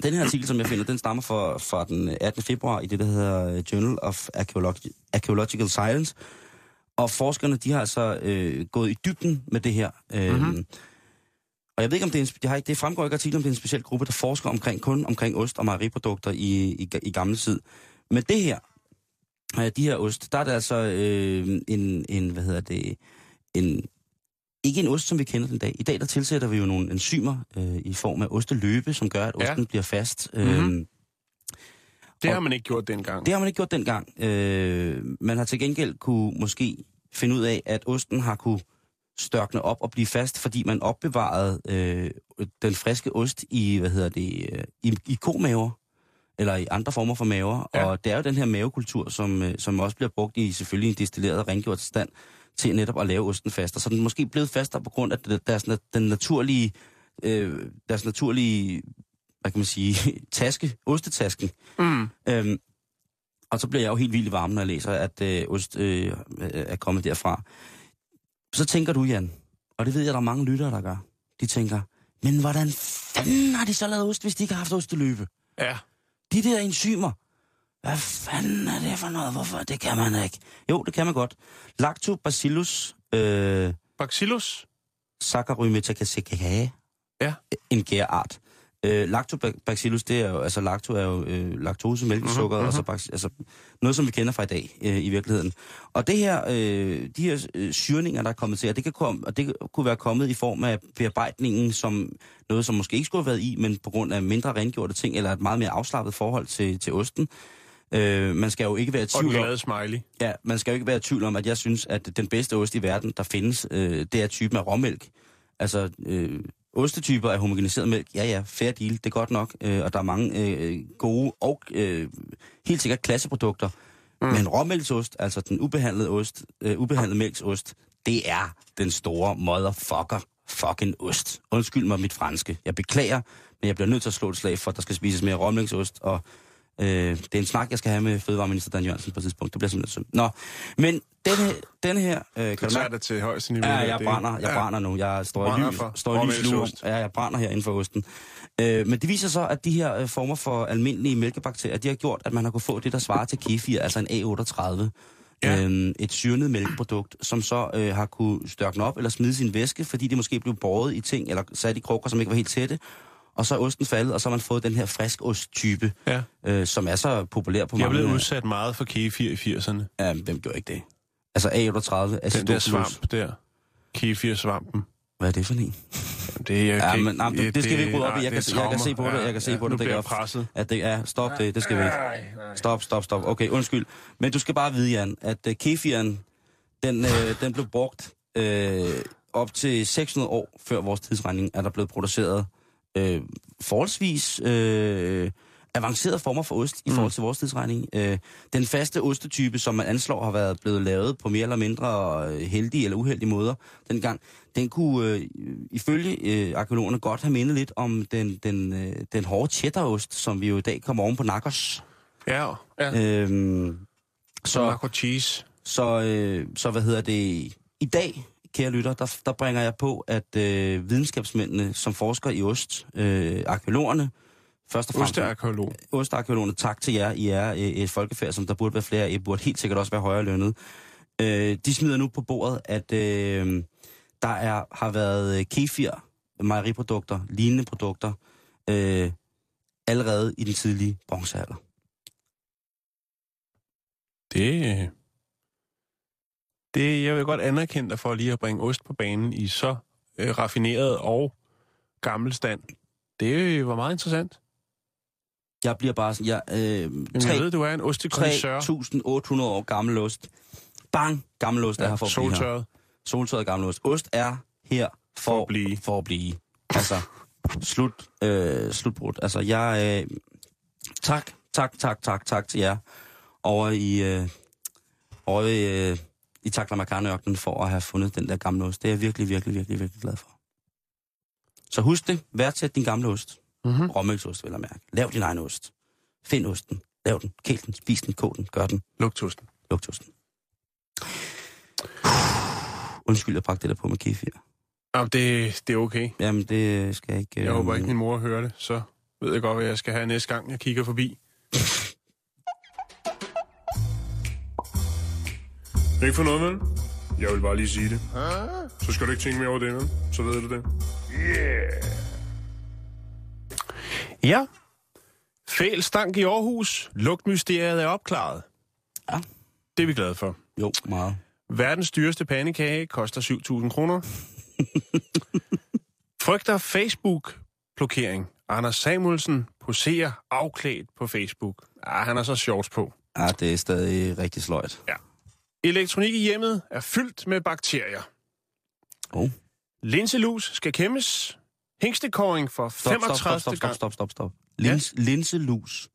den her artikel, som jeg finder, den stammer fra, fra den attende februar i det, der hedder Journal of Archaeologi- Archaeological Science. Og forskerne, de har altså øh, gået i dybden med det her. Øhm, mm-hmm. Og jeg ved ikke, om det, er en, jeg har ikke, det fremgår ikke artiklen, om det er en speciel gruppe, der forsker omkring kun omkring ost og mejeriprodukter i, i, i gamle tid. Men det her, øh, de her ost, der er det altså øh, en, en, hvad hedder det, en... Ikke en ost, som vi kender den dag. I dag, der tilsætter vi jo nogle enzymer øh, i form af osteløbe, som gør, at osten ja. bliver fast. Øh, mm-hmm. Det har man ikke gjort dengang. Det har man ikke gjort dengang. Øh, man har til gengæld kunne måske finde ud af, at osten har kunne størkne op og blive fast, fordi man opbevarede øh, den friske ost i, hvad hedder det, øh, i, i komaver, eller i andre former for maver. Ja. Og det er jo den her mavekultur, som, øh, som også bliver brugt i selvfølgelig en destilleret og rengjort stand, til netop at lave osten faster. Så den er måske blevet fastere på grund af deres, den naturlige, øh, deres naturlige, hvad kan man sige, taske, ostetasken. Mm. Øhm, og så bliver jeg jo helt vildt i varmen, når jeg læser, at øh, ost øh, er kommet derfra. Så tænker du, Jan, og det ved jeg, der er mange lyttere, der gør. De tænker, men hvordan fanden har de så lavet ost, hvis de ikke har haft osteløbe? Ja. De der enzymer. Hvad fanden er det for noget? Hvorfor? Det kan man ikke. Jo, det kan man godt. Lactobacillus. Øh, Bacillus? Saccharomycetosis. Ja. En gærart. Øh, Lactobacillus, det er jo, altså lacto er jo øh, laktose, mælkesukker, mm-hmm. og så bac- altså noget, som vi kender fra i dag øh, i virkeligheden. Og det her, øh, de her øh, syrninger, der er kommet til, og det, kan komme, og det kunne være kommet i form af bearbejdningen, som noget, som måske ikke skulle have været i, men på grund af mindre rengjorte ting, eller et meget mere afslappet forhold til, til osten. Øh, man skal jo ikke være i tvivl om... Og den glade smiley. Ja, man skal jo ikke være i tvivl om, at jeg synes, at den bedste ost i verden, der findes, øh, det er typen af råmælk. Altså, øh, ostetyper af homogeniseret mælk, ja ja, fair deal, det er godt nok. Øh, og der er mange øh, gode og øh, helt sikkert klasseprodukter. Mm. Men råmælksost, altså den ubehandlede ost, øh, ubehandlede mælksost, det er den store motherfucker fucking ost. Undskyld mig mit franske. Jeg beklager, men jeg bliver nødt til at slå et slag for, at der skal spises mere råmælksost. Og øh, det er en snak, jeg skal have med fødevareminister Dan Jørgensen på et tidspunkt. Det bliver simpelthen synd. Nå, men denne, denne her... Øh, kan du tager det til højeste niveau. Ja, jeg brænder, jeg ja. brænder nu. Jeg står i lys nu. Ja, jeg brænder her inden for osten. Øh, men det viser så, at de her former for almindelige mælkebakterier, de har gjort, at man har kunnet få det, der svarer til kefir, altså en A otteogtredive. Ja. Øhm, et syrnet mælkeprodukt, som så øh, har kunne størkne op eller smide sin væske, fordi det måske blev båret i ting, eller sat i krukker, som ikke var helt tætte. Og så er osten faldet, og så har man fået den her friskost-type, ja. øh, som er så populær på mange... Jeg blev mange... udsat meget for kefir i firserne. Ja, hvem gjorde ikke det? Altså A otteogtredive, acidoplus. Den der svamp der. Kefir-svampen. Hvad er det for en? Det, er, ja, men, nej, det, det skal vi ikke rydde op i. Jeg, kan, jeg kan se på det, jeg kan se på ja, det. Nu bliver presset. At det er, stop det, det skal vi ikke. Stop, stop, stop. Okay, undskyld. Men du skal bare vide, Jan, at uh, kefiren, den, uh, den blev brugt uh, op til seks hundrede år før vores tidsregning, at der blev produceret uh, forholdsvis uh, avancerede former for ost i forhold til vores tidsregning. Uh, den faste ostetype, som man anslår har været blevet lavet på mere eller mindre heldige eller uheldige måder dengang, den kunne øh, ifølge øh, arkeologerne godt have mindet lidt om den, den, øh, den hårde cheddarost, som vi jo i dag kommer oven på nachos. Ja, ja. Øhm, så nacho cheese. Så, øh, så hvad hedder det? I dag, kære lytter, der, der bringer jeg på, at øh, videnskabsmændene, som forsker i ost, øh, arkeologerne, først og fremmest... Ostearkeolog. Ostearkeologerne, tak til jer. I er øh, et folkefærd, som der burde være flere af. I burde helt sikkert også være højere lønnet. Øh, de smider nu på bordet, at... Øh, Der er, har været kefir, mejeriprodukter, lignende produkter, øh, allerede i den tidlige bronzealder. Det, det... Jeg vil godt anerkende dig for lige at bringe ost på banen i så øh, raffineret og gammel stand. Det var meget interessant. Jeg bliver bare sådan... Jeg, øh, Jamen, tre, jeg ved, du er en ostekonsør. tre tusind otte hundrede år gammel ost. Bang! Gammel ost er ja, her for at blive her. Soltørret gammel ost. Ost er her for, for at blive. For at blive. Altså, slut, øh, slutbrud. Altså, jeg... Øh, tak, tak, tak, tak, tak til jer over i, øh, over i, øh, i Taklamakan-ørkenen for at have fundet den der gamle ost. Det er jeg virkelig, virkelig, virkelig, virkelig glad for. Så husk det. Værdsæt din gamle ost. Mm-hmm. Råmælksost, vil jeg mærke. Lav din egen ost. Find osten. Lav den. Kæl den. Spis den. Kog den. Gør den. Lugt osten. Lugt osten. Undskyld, jeg bragte det der på med kefir. Jamen, det, det er okay. Jamen, det skal jeg ikke... Jeg håber ikke, min mor hører det, så ved jeg godt, hvad jeg skal have næste gang, jeg kigger forbi. Ikke for noget, vel? Jeg vil bare lige sige det. Så skal du ikke tænke mere over det, vel? Så ved du det. Yeah. Ja. Fæl stank i Aarhus. Lugtmysteriet er opklaret. Ja. Det er vi glade for. Jo, meget. Verdens dyreste pandekage koster syv tusind kroner. Frygter Facebook-blokering. Anders Samuelsen poserer afklædt på Facebook. Ah, han har så shorts på. Ah, det er stadig rigtig sløjt. Ja. Elektronik i hjemmet er fyldt med bakterier. Oh. Linselus skal kæmmes. Hængstekåring for stop, femogtredive stop, stop, stop, stop, stop, stop. Lins, ja? Linselus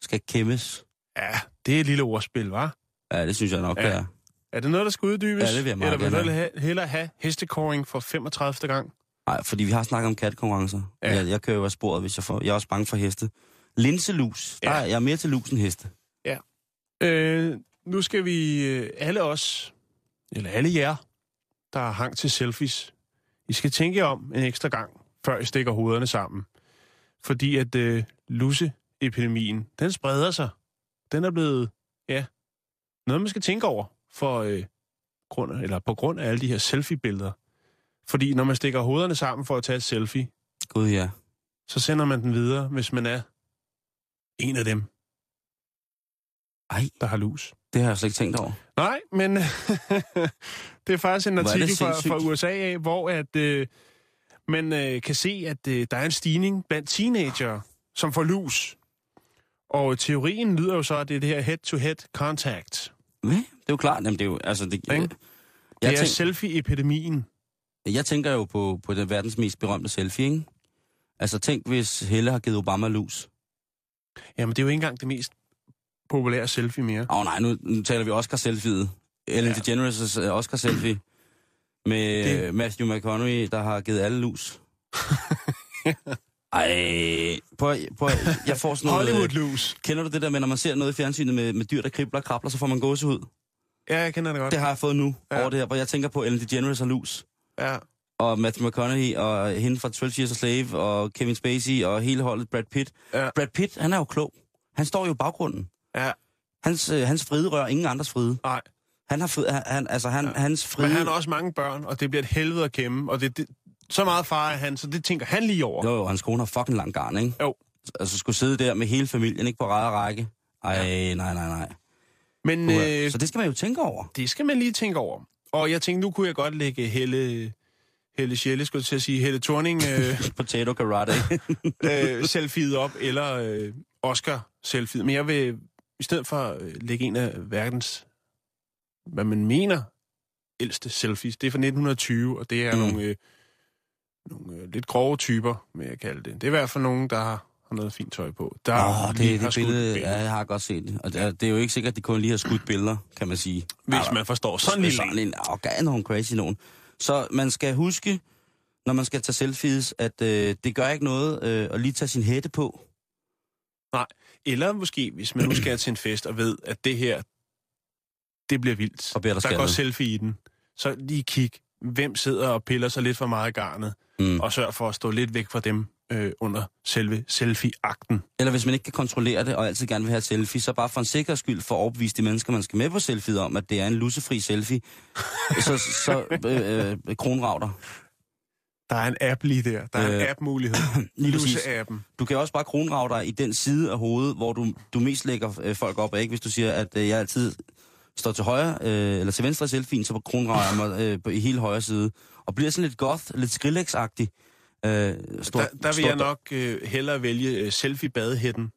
skal kæmmes. Ja, det er et lille ordspil, var? Ja, det synes jeg nok, ja. Det er. Er det noget, der skal uddybes? Ja, det vil jeg meget gerne. Eller vil du hellere, hellere have hestekåring for femogtredive gang? Nej, fordi vi har snakket om kattekonkurrencer. Ja. Jeg, jeg kører jo af sporet, hvis jeg får... Jeg er også bange for heste. Linselus. Ja. Der er, jeg er mere til lus end heste. Ja. Øh, nu skal vi alle os, eller alle jer, der har hang til selfies, I skal tænke om en ekstra gang, før I stikker hovederne sammen. Fordi at øh, luseepidemien, den spreder sig. Den er blevet, ja, noget man skal tænke over. For, øh, grund, eller på grund af alle de her selfie-billeder. Fordi når man stikker hovederne sammen for at tage et selfie, Gud, ja. Så sender man den videre, hvis man er en af dem, Ej, der har lus. Det har jeg slet ikke tænkt over. Nej, men det er faktisk en artikel fra, fra U S A af, hvor at, øh, man øh, kan se, at øh, der er en stigning blandt teenagere, som får lus. Og teorien lyder jo så, at det er det her head-to-head contact. Ja, det er jo klart. Jamen, det er jo, altså, det, jeg, det er tænk... selfie-epidemien. Jeg tænker jo på, på den verdens mest berømte selfie, ikke? Altså, tænk, hvis Helle har givet Obama lus. Jamen, det er jo ikke engang det mest populære selfie mere. Åh oh, nej, nu, nu taler vi Oscar-selfie'et. Ellen ja. DeGeneres' Oscar-selfie med det... Matthew McConaughey, der har givet alle lus. Ej, prøv, prøv, jeg får sådan noget... Hollywood-lus. Kender du det der med, når man ser noget i fjernsynet med, med dyr, der kribler og krabler, så får man gåsehud? Ja, jeg kender det godt. Det har jeg fået nu ja. over det her, hvor jeg tænker på Ellen DeGeneres og lus. Ja. Og Matthew McConaughey, og hende fra twelve Years a Slave, og Kevin Spacey, og hele holdet Brad Pitt. Ja. Brad Pitt, han er jo klog. Han står jo i baggrunden. Ja. Hans, øh, hans fride rører ingen andres fride. Nej. Han har fride, han, altså han, ja. hans fride... Men han har også mange børn, og det bliver et helvede at kæmme, og det, det så meget far er han, så det tænker han lige over. Jo, jo, hans kone har fucking lang garn, ikke? Jo. Altså skulle sidde der med hele familien, ikke på ræd og række. Ej, ja. nej, nej, nej. Men, øh, så det skal man jo tænke over. Det skal man lige tænke over. Og jeg tænkte, nu kunne jeg godt lægge Helle... Helle Schelle, skulle til at sige, Helle Thorning... Øh, Potato karate. øh, selfie'et op, eller øh, Oscar-selfie'et. Men jeg vil i stedet for øh, lægge en af verdens, hvad man mener, ældste selfies. Det er fra nitten tyve, og det er mm. nogle, øh, nogle øh, lidt grove typer, vil jeg kalde det. Det er i hvert fald nogen, der har, har noget fint tøj på. Der Nå, det er det billede, billede. Ja, jeg har godt set det. Og det er, det er jo ikke sikkert, at de kun lige har skudt billeder, kan man sige. Hvis altså, man forstår sådan en... Sådan en organ, nogen crazy nogen. Så man skal huske, når man skal tage selfies, at øh, det gør ikke noget øh, at lige tage sin hætte på. Nej, eller måske, hvis man nu skal til en fest og ved, at det her, det bliver vildt. Og bliver der der går selfie i den. Så lige kig, hvem sidder og piller sig lidt for meget i garnet, mm. og sørg for at stå lidt væk fra dem øh, under selve selfie-akten. Eller hvis man ikke kan kontrollere det og altid gerne vil have selfie, så bare for en sikker skyld for at overbevise de mennesker, man skal med på selfieet om, at det er en lussefri selfie, så, så øh, øh, kronravder. Der er en app lige der. Der er øh, en app-mulighed. Lusse-appen. Du kan også bare kronravder i den side af hovedet, hvor du, du mest lægger folk op af, ikke? Hvis du siger, at øh, jeg altid står til højre, øh, eller til venstre i selfien, så kronravder jeg mig øh, på, i hele højre side, og bliver sådan lidt goth, lidt Skrillex-agtig. Øh, stor, der, der vil jeg nok øh, hellere vælge øh, selfie-badehætten.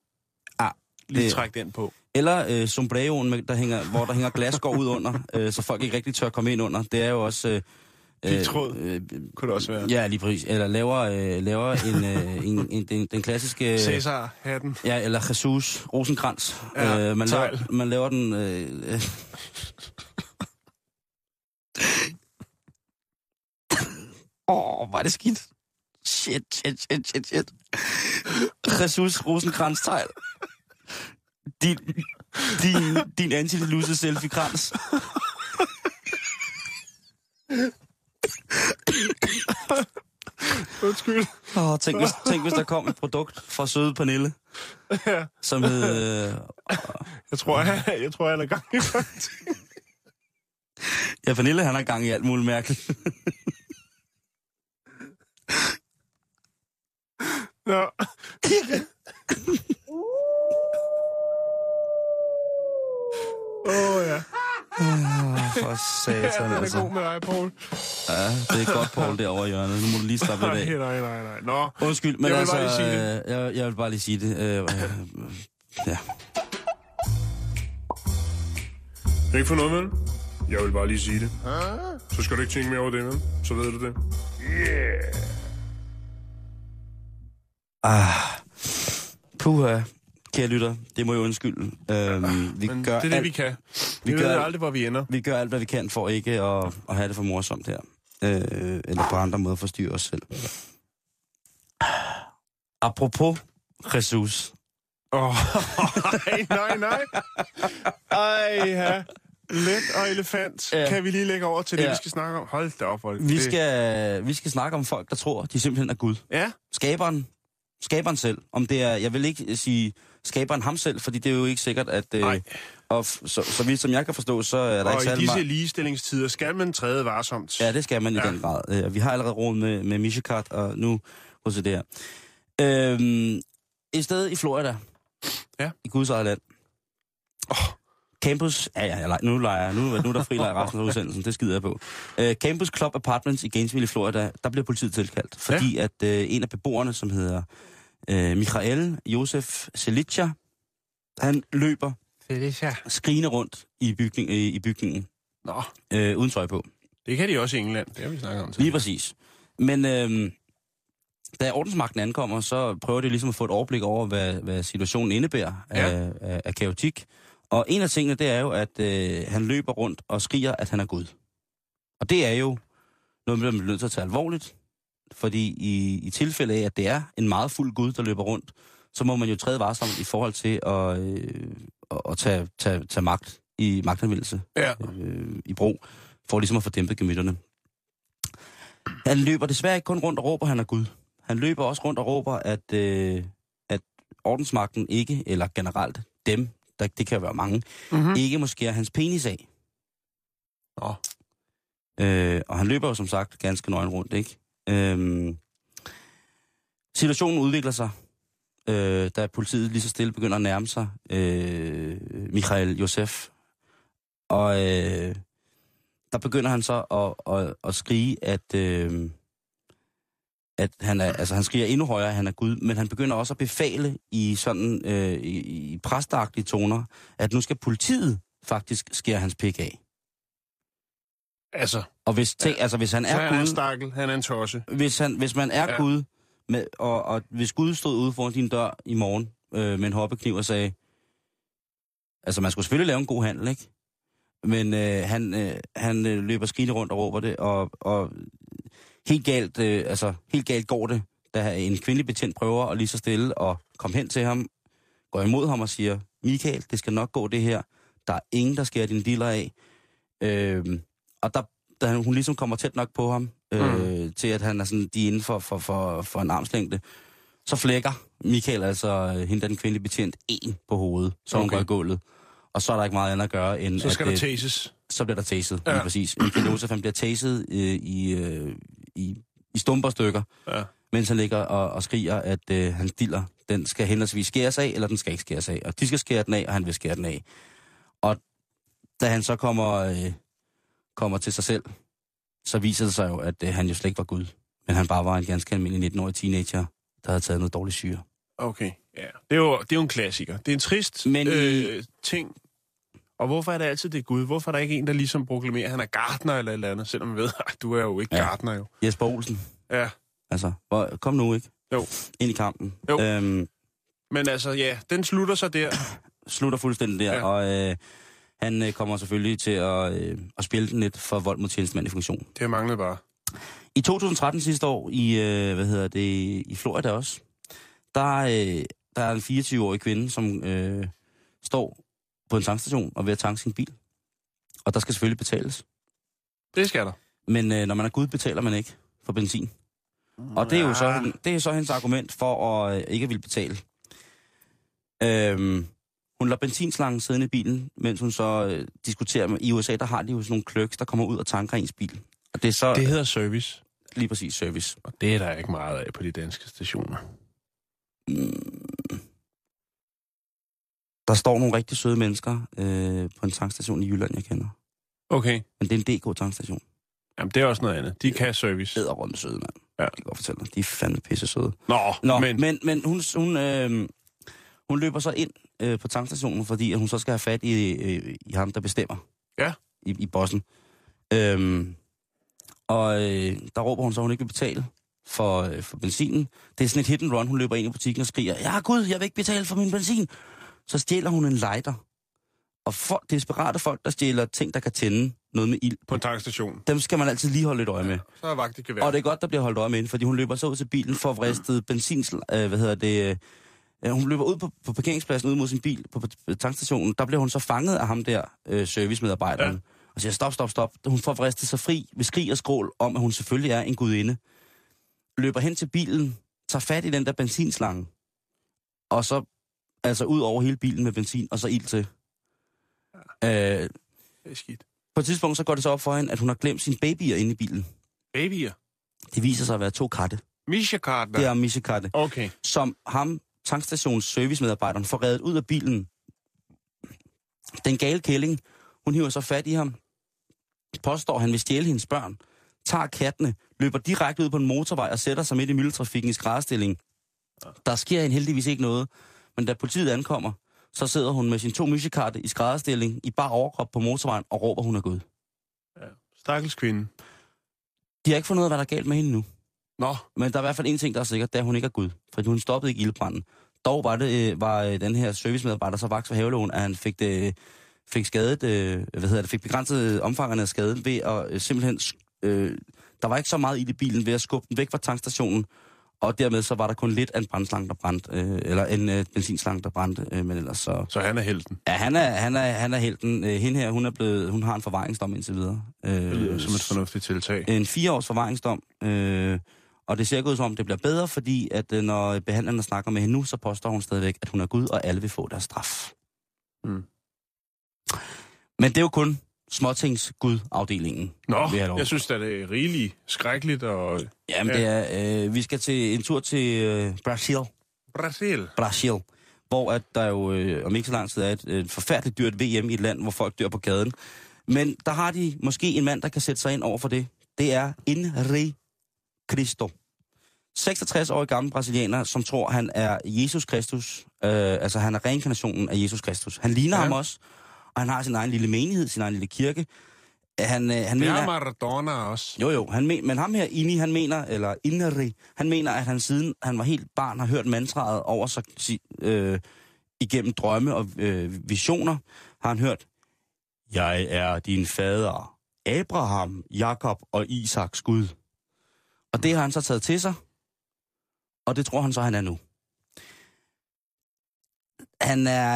Ah, lige træk den på. Eller øh, sombreroen, der hænger, hvor der hænger glasskår ud under, øh, så folk ikke rigtig tør komme ind under. Det er jo også... Øh, øh, tråd øh, kunne det også være. Ja, lige præcis. Eller laver, øh, laver en, øh, en, en, den, den klassiske... Øh, Cæsar-hatten. Ja, eller Jesus Rosenkrantz. Ja, øh, man, laver, man laver den... Øh, øh. Åh, hvor er det skidt. Shit, shit, shit, shit, shit. Jesus Rosenkrantz-tegl. Din, din, din antilusse selfie-krans. Undskyld. Åh, tænk, hvis, tænk, hvis der kom et produkt fra søde Pernille, ja. som hed... Øh, jeg tror, jeg, jeg tror, han er gang i ting. Ja, Pernille, han er gang i alt muligt mærkeligt. Nå. Åh, oh, ja. Oh, for satan, ja, altså. Det er god med dig, Poul. Ja, det er godt, Poul, derovre i hjørnet. Nu må du lige slappe lidt af. Nej, nej, nej. Nå. Undskyld, men jeg altså... Jeg, jeg vil bare lige sige det. Øh, ja. Ikke for noget, vel? Jeg vil bare lige sige det. Så skal du ikke tænke mere over det, vel? Så ved du det. Yeah! Ah, puha, kære lytter, det må jeg undskylde. Øhm, vi Men gør det er det, alt, vi kan. Vi, vi gør ved aldrig, hvor vi ender. Vi gør alt, hvad vi kan for ikke at, at have det for morsomt her. Øh, eller på andre måder forstyrre os selv. Apropos Jesus. Åh, oh, nej, nej, nej. Ej, ja. Let og elefant. Ja. Kan vi lige lægge over til det, ja. vi skal snakke om? Hold da op, folk. Vi skal, vi skal snakke om folk, der tror, de simpelthen er Gud. Ja. Skaberen. Skaberen selv. Om det er, jeg vil ikke sige skaberen ham selv, fordi det er jo ikke sikkert, at... Øh, og f- så, så vidt som jeg kan forstå, så er der og ikke særlig meget... Og i disse ligestillingstider skal man træde varsomt. Ja, det skal man ja. i den grad. Vi har allerede råd med, med Michikat, og nu hos det her. Øhm, et sted i Florida. Ja. I Guds eget land. Oh. Campus... Ja, ja, jeg, nu leger jeg. Nu, nu er der frilejer resten af udsendelsen. Det skider jeg på. Uh, Campus Club Apartments i Gainesville i Florida, der blev politiet tilkaldt, fordi ja. at uh, en af beboerne, som hedder... Michael Joseph Celica, Han løber skrigende rundt i, bygning, øh, i bygningen. Nå. Øh, uden tøj på. Det kan de også i England, det har vi snakket om. Lige præcis. Men øh, da ordensmagten ankommer, så prøver de ligesom at få et overblik over, hvad, hvad situationen indebærer ja. af, af, af kaotik. Og en af tingene, det er jo, at øh, han løber rundt og skriger, at han er Gud. Og det er jo noget, man bliver nødt til at tage alvorligt. Fordi i, i tilfælde af, at det er en meget fuld Gud, der løber rundt, så må man jo træde varsomt i forhold til at, øh, at tage, tage, tage magt i magtanvendelse ja. øh, i brug, for ligesom at få dæmpet gemytterne. Han løber desværre ikke kun rundt og råber, at han er Gud. Han løber også rundt og råber, at, øh, at ordensmagten ikke, eller generelt dem, der, det kan være mange, mm-hmm. ikke må skære hans penis af. Nå. Øh, og han løber jo som sagt ganske nøgen rundt, ikke? Øh, situationen udvikler sig, øh, da politiet lige så stille begynder at nærme sig øh, Michael Joseph. Og øh, der begynder han så at, at, at skrige, at, øh, at han, er, altså, han skriger endnu højere, at han er Gud, men han begynder også at befale i sådan øh, i, i præstagtige toner, at nu skal politiet faktisk skære hans pik af. Altså, og hvis, tænk, ja, altså, hvis han er, er Gud... Han stakkel, han er en tosse. Hvis, han, hvis man er ja. Gud, med, og, og hvis Gud stod ude foran din dør i morgen øh, med en hoppekniv og sagde... Altså, man skulle selvfølgelig lave en god handel, ikke? Men øh, han, øh, han øh, løber skrigende rundt og råber det, og, og helt, galt, øh, altså, helt galt går det, da en kvindelig betjent prøver at lige så stille og komme hen til ham, går imod ham og siger, Michael, det skal nok gå det her. Der er ingen, der skærer dine diller af. Øh, Og der, da hun ligesom kommer tæt nok på ham, øh, mm. til at han er sådan, de er inden for, for, for, for en armslængde, så flækker Michael, altså hende den kvindelige betjent, en på hovedet, så okay. hun går i gulvet. Og så er der ikke meget andet at gøre, end så skal at, der tases. Så bliver der taset, ja. Lige præcis. Michael Josef, han bliver taset øh, i, øh, i, i stumperstykker, ja. Mens han ligger og, og skriger, at øh, hans diller, den skal henholdsvis skæres af, eller den skal ikke skæres af. Og de skal skære den af, og han vil skære den af. Og da han så kommer... Øh, kommer til sig selv, så viser det sig jo, at øh, han jo slet ikke var Gud. Men han bare var en ganske almindelig nitten-årig teenager, der havde taget noget dårligt syre. Okay, ja. Yeah. Det er jo, det er jo en klassiker. Det er en trist Men, øh, ting. Og hvorfor er det altid det Gud? Hvorfor er der ikke en, der ligesom proklamerer, at han er gartner eller et eller andet? Selvom man ved, at du er jo ikke ja. gartner jo. Jesper Olsen. Ja. Altså, kom nu, ikke? Jo. Ind i kampen. Jo. Øhm, Men altså, ja, den slutter så der. Slutter fuldstændig der, ja. og... Øh, Han øh, kommer selvfølgelig til at, øh, at spille den lidt for vold mod tjenestemand i funktion. Det manglede bare. I to tusind tretten sidste år i, øh, hvad hedder det, i Florida også, der, øh, der er en fireogtyve-årig kvinde, som øh, står på en tankstation og ved at tanke sin bil. Og der skal selvfølgelig betales. Det skal der. Men øh, når man er Gud, betaler man ikke for benzin. Mm, og det er jo så, det er så hendes argument for at øh, ikke ville betale. Øhm... Hun lader benzinslangen siddende i bilen, mens hun så øh, diskuterer med... I U S A, der har de jo sådan nogle clerks, der kommer ud og tanker ens bil. Og det er så... Det hedder service. Lige præcis, service. Og det er der ikke meget af på de danske stationer. Mm. Der står nogle rigtig søde mennesker øh, på en tankstation i Jylland, jeg kender. Okay. Men det er en D K-tankstation. Jamen, det er også noget andet. De kan service. Det er rundt søde, mand. Ja. Jeg kan godt fortælle dig. De er fandme pisse søde. Nå, Nå men... men... Men hun... hun øh, Hun løber så ind øh, på tankstationen, fordi hun så skal have fat i, øh, i ham, der bestemmer. Ja. I, i bossen. Øhm, og øh, der råber hun så, hun ikke vil betale for, øh, for benzinen. Det er sådan et hit and run. Hun løber ind i butikken og skriger, ja Gud, jeg vil ikke betale for min benzin. Så stjæler hun en lighter. Og folk, desperate folk, der stjæler ting, der kan tænde noget med ild. På en tankstation. Dem skal man altid lige holde lidt øje med. Ja, så er vagt i gevær. Og det er godt, der bliver holdt øje med, fordi hun løber så ud til bilen for at vriste benzins... Øh, hvad hedder det... Øh, Hun løber ud på, på parkeringspladsen ud mod sin bil på, på tankstationen. Der bliver hun så fanget af ham der, øh, servicemedarbejderen. Ja. Og siger, stop, stop, stop. Hun får vristet sig fri ved skrig og skrål om, at hun selvfølgelig er en gudinde. Løber hen til bilen, tager fat i den der benzinslange. Og så altså ud over hele bilen med benzin, og så ild til. Ja. Øh, det er skidt. På et tidspunkt så går det så op for hende, at hun har glemt sine babyer inde i bilen. Babyer? Det viser sig at være to katte. Misha-katte? Det er Misha-katte. Okay. Som ham... tankstations servicemedarbejderen får reddet ud af bilen. Den gale kælling, hun hiver så fat i ham, påstår, han vil stjæle hendes børn, tager kattene, løber direkte ud på en motorvej og sætter sig midt i myldretrafikken i skrædderstilling. Der sker hende heldigvis ikke noget, men da politiet ankommer, så sidder hun med sine to musikarte i skrædderstilling i bar overkrop på motorvejen og råber, hun er gået. Ja, stakkels kvinde. De har ikke fundet ud af, hvad der er galt med hende nu. Nå. Men der er i hvert fald en ting, der er sikkert, det er, hun ikke er Gud. Fordi hun stoppede ikke ildbranden. Dog var det øh, var den her servicemedarbejder så vaks for havelån, at han fik, det, fik skadet, øh, hvad hedder det, fik begrænset omfangerne af skaden ved at øh, simpelthen... Øh, der var ikke så meget ild i bilen ved at skubbe den væk fra tankstationen, og dermed så var der kun lidt af en brandslange, der brændte, øh, eller en øh, benzinslange, der brændte, øh, men ellers så... Så han er helten? Ja, han er, han er, han er helten. Øh, hende her, hun, er blevet, hun har en forvaringsdom indtil videre. Øh, som et fornuftigt tiltag. En fire års forvaringsdom, øh, og det ser ikke ud som om, det bliver bedre, fordi at øh, når behandlerne snakker med hende nu, så påstår hun stadigvæk, at hun er Gud, og alle vil få deres straf. Mm. Men det er jo kun... småtingsgudafdelingen. Nå, jeg synes da, det er rigeligt skrækkeligt. Og... Jamen, det er, øh, vi skal til en tur til øh, Brasil. Brasil? Brasil, hvor at der jo øh, om ikke så lang tid er et øh, forfærdeligt dyrt V M i et land, hvor folk dør på gaden. Men der har de måske en mand, der kan sætte sig ind over for det. Det er Inri Cristo. seksogtres år gammel brasilianer, som tror, han er Jesus Kristus. Øh, altså, han er reinkarnationen af Jesus Kristus. Han ligner ja. ham også. Og han har sin egen lille menighed, sin egen lille kirke. Han, øh, han det mener, er Maradona også. Jo, jo. Han men, men ham her, Inri, han mener, eller Inri, han mener, at han siden han var helt barn, har hørt mantraet over sig øh, igennem drømme og øh, visioner. Har han hørt, jeg er din fader, Abraham, Jakob og Isaks Gud. Og det har han så taget til sig, og det tror han så, han er nu. Han, er,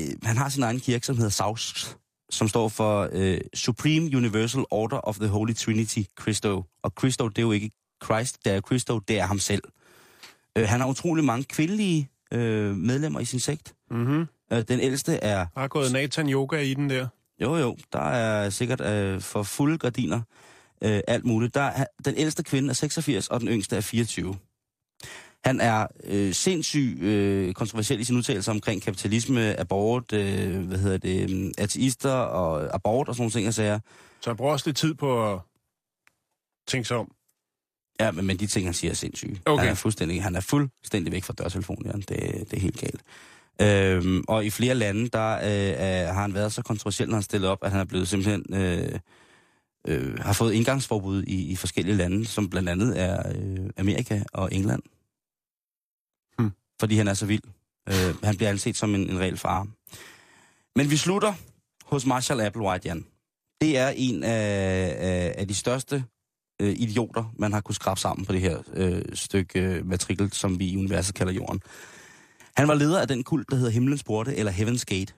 øh, han har sin egen kirke, som hedder S A U S, som står for øh, Supreme Universal Order of the Holy Trinity, Cristo. Og Cristo, det er jo ikke Christ, det er Cristo, det er ham selv. Øh, han har utrolig mange kvindelige øh, medlemmer i sin sekt. Mm-hmm. Øh, den ældste er... Der har gået Nathan Yoga i den der. Jo, jo. Der er sikkert øh, for fulde gardiner øh, alt muligt. Der er, den ældste kvinde er seksogfirs, og den yngste er fireogtyve. Han er øh, sindssygt øh, kontroversiel i sin udtalelse omkring kapitalisme, abort, øh, hvad hedder det, ateister og abort og sådan nogle ting, jeg siger. Så han bruger også lidt tid på at tænke sig om. Ja, men, men de ting, han siger, er sindssyge. Okay. Han er fuldstændig, han er fuldstændig væk fra dørtelefonen, det, det er helt galt. Øhm, og i flere lande, der øh, har han været så kontroversiel, når han stillet op, at han er blevet simpelthen... Øh, øh, har fået indgangsforbud i, i forskellige lande, som blandt andet er øh, Amerika og England. Fordi han er så vild. Øh, han bliver anset som en, en reel fare. Men vi slutter hos Marshall Applewhite, Jan. Det er en af, af, af de største øh, idioter, man har kunnet skrabe sammen på det her øh, stykke øh, matrikel, som vi i universet kalder jorden. Han var leder af den kult, der hedder Himlens Porte, eller Heaven's Gate.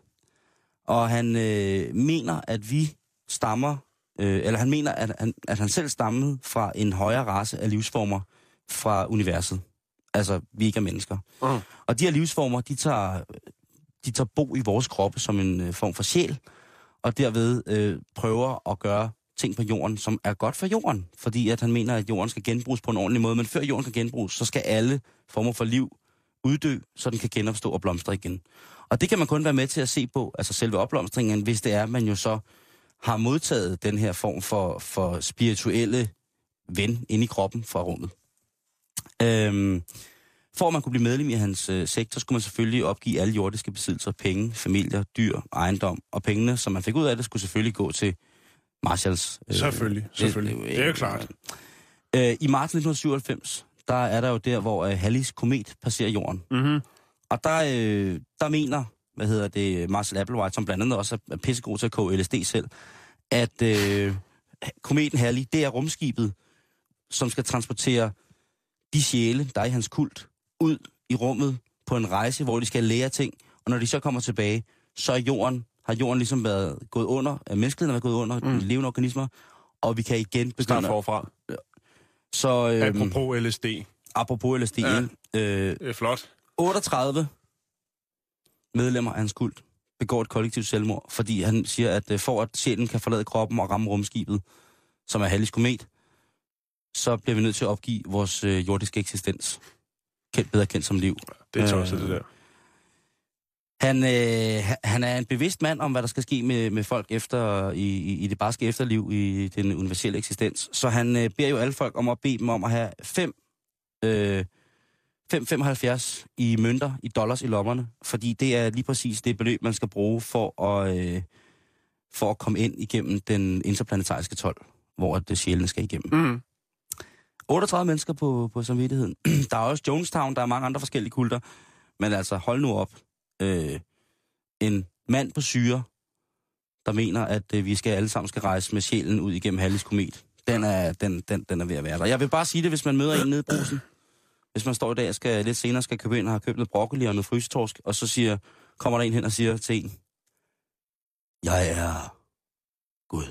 Og han øh, mener, at vi stammer, øh, eller han mener, at han, at han selv stammede fra en højere race af livsformer fra universet. Altså, vi ikke er mennesker. Mm. Og de her livsformer, de tager, de tager bo i vores kroppe som en øh, form for sjæl, og derved øh, prøver at gøre ting på jorden, som er godt for jorden. Fordi at han mener, at jorden skal genbruges på en ordentlig måde, men før jorden kan genbruges, så skal alle former for liv uddø, så den kan genopstå og blomstre igen. Og det kan man kun være med til at se på, altså selve opblomstringen, hvis det er, at man jo så har modtaget den her form for, for spirituelle ven inde i kroppen fra rummet. Øhm, for at man kunne blive medlem i hans øh, sektor, skulle man selvfølgelig opgive alle jordiske besiddelser, penge, familier, dyr, ejendom. Og pengene, som man fik ud af det, skulle selvfølgelig gå til Marshalls... Øh, selvfølgelig, selvfølgelig. Øh, øh, øh, det er jo klart. Øh, I marts nitten syvoghalvfems, der er der jo der, hvor øh, Halley's komet passerer jorden. Mm-hmm. Og der, øh, der mener, hvad hedder det, Marshall Applewhite, som blandt andet også er pissegod til at koge L S D selv, at øh, kometen Halley, det er rumskibet, som skal transportere... de sjæle, der er i hans kult, ud i rummet på en rejse, hvor de skal lære ting. Og når de så kommer tilbage, så er jorden, har jorden ligesom været gået under, menneskeheden har været gået under, mm. levende organismer, og vi kan igen begynde forfra. Ja. Så, øhm, apropos L S D. Apropos L S D, ja. øh, Det er flot. otteogtredive medlemmer af hans kult begår et kollektivt selvmord, fordi han siger, at for at sjælen kan forlade kroppen og ramme rumskibet, som er Halley's komet, så bliver vi nødt til at opgive vores øh, jordiske eksistens. Kendt, bedre kendt som liv. Det er tosset, øh, det der. Han, øh, han er en bevidst mand om, hvad der skal ske med, med folk efter i, i det barske efterliv, i den universelle eksistens. Så han øh, beder jo alle folk om at bede dem om at have fem, øh, fem komma femoghalvfjerds i mønter, i dollars i lommerne, fordi det er lige præcis det beløb, man skal bruge for at, øh, for at komme ind igennem den interplanetariske tolv, hvor det sjældne skal igennem. Mm. otteogtredive mennesker på, på samvittigheden. Der er også Jonestown, der er mange andre forskellige kulter, men altså hold nu op. Øh, en mand på syre, der mener, at øh, vi skal alle sammen skal rejse med sjælen ud igennem Halley's komet. Den er, den, den, den er ved at være der. Jeg vil bare sige det, hvis man møder en nede i brusen. Hvis man står i dag, skal lidt senere skal købe ind og har købt noget broccoli og noget frysetorsk, og så siger, kommer der en hen og siger til en, jeg er Gud.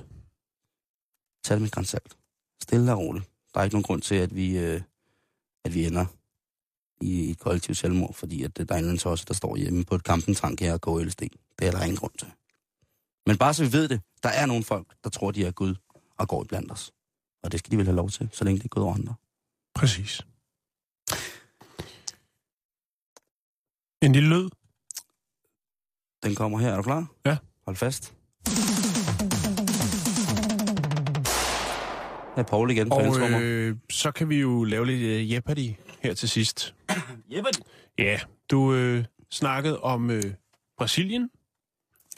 Tag det med gran salt. Stille og roligt. Der er ikke nogen grund til, at vi, øh, at vi ender i et kollektivt selvmord, fordi at, der er en også, der står hjemme på et campingtank her og går L S D. Det er der ingen grund til. Men bare så vi ved det, der er nogle folk, der tror, de er Gud og går iblandt os. Og det skal de vel have lov til, så længe det er gået over andre. Præcis. En lille lyd. Den kommer her. Er du klar? Ja. Hold fast. Her er Paul igen. Og øh, så kan vi jo lave lidt uh, Jeopardy her til sidst. Jeopardy? Ja. Du øh, snakkede om øh, Brasilien.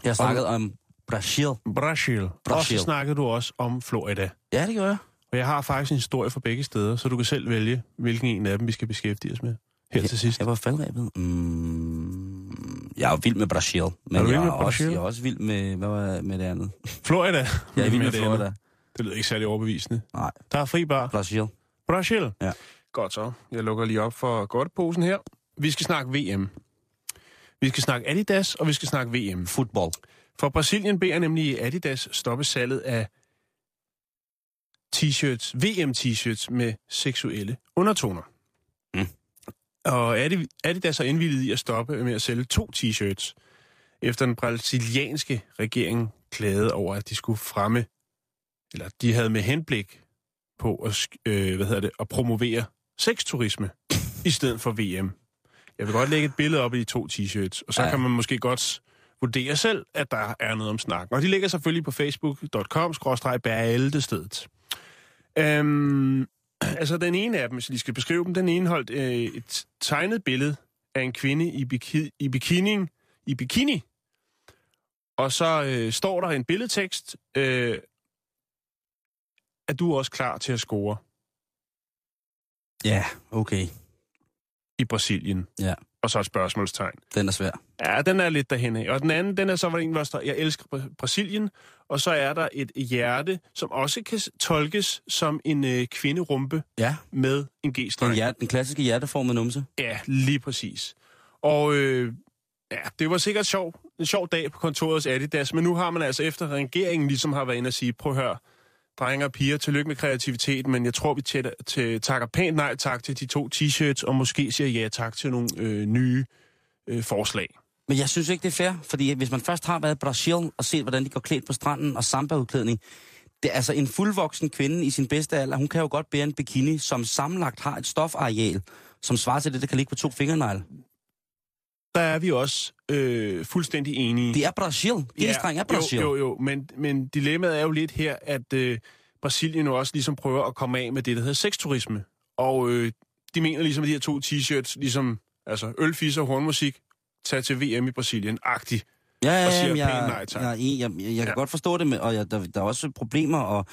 Jeg snakkede om, om Brasil. Brasil. Og så snakkede du også om Florida. Ja, det gjorde jeg. Og jeg har faktisk en historie fra begge steder, så du kan selv vælge, hvilken en af dem, vi skal beskæftige os med. Helt til sidst. Jeg var faldrebet. Mm, jeg er vild med Brasil. Men er du vild med jeg, er også, jeg er også vild med, hvad var med det andet? Florida. Jeg er vild med, med Florida. Det, det lyder ikke særlig overbevisende. Nej. Der er fri bar. Brasil. Brasil. Ja. Godt så. Jeg lukker lige op for godteposen her. Vi skal snakke V M. Vi skal snakke Adidas, og vi skal snakke V M. Fodbold. For Brasilien beder nemlig Adidas stoppe salget af t-shirts, V M-t-shirts med seksuelle undertoner. Mm. Og Adidas har indvilliget i at stoppe med at sælge to t-shirts, efter den brasilianske regering klagede over, at de skulle fremme, eller de havde med henblik på at, øh, hvad hedder det, at promovere sexturisme i stedet for V M. Jeg vil godt lægge et billede op i de to t-shirts, og så kan man måske godt vurdere selv, at der er noget om snakken. Og de ligger selvfølgelig på facebook punktum com skråstreg Bæltestedet. Øhm... Altså, den ene af dem, hvis jeg lige skal beskrive dem, den indeholdt øh, et tegnet billede af en kvinde i, biki- i, bikini, i bikini. Og så øh, står der en billedtekst, øh, at du er også klar til at score. Ja, okay. I Brasilien. Ja. Og så et spørgsmålstegn. Den er svær. Ja, den er lidt derhenne. Og den anden, den er så, hvor jeg elsker Brasilien. Og så er der et hjerte, som også kan tolkes som en øh, kvinderumpe, ja, med en g-streng. Den, hjerte, den klassiske hjerteformede numse. Ja, lige præcis. Og øh, ja, det var sikkert sjov, en sjov dag på kontorets Adidas, men nu har man altså efter regeringen ligesom har været inde og sige, prøv at høre, drenge og piger, tillykke med kreativiteten, men jeg tror, vi tætter, tæ, takker pænt nej tak til de to t-shirts, og måske siger ja tak til nogle øh, nye øh, forslag. Men jeg synes ikke, det er fair, fordi hvis man først har været i Brasil og set, hvordan de går klædt på stranden og sambaudklædning, det er altså en fuldvoksen kvinde i sin bedste alder, hun kan jo godt bære en bikini, som sammenlagt har et stofareal, som svarer til det, der kan ligge på to fingernegle. Der er vi også øh, fuldstændig enige. Det er Brasil. Det ja, er streng af Brasil. Jo, jo, jo. Men, men dilemmaet er jo lidt her, at øh, Brasilien jo også ligesom prøver at komme af med det, der hedder sexturisme. Og øh, de mener ligesom, at de her to t-shirts, ligesom altså ølfisser og hornmusik, tager til V M i Brasilien-agtigt. Ja, ja, og siger jeg, pænt nej tak. Jeg, jeg, jeg, jeg ja. kan godt forstå det, med, og jeg, der, der er også problemer, og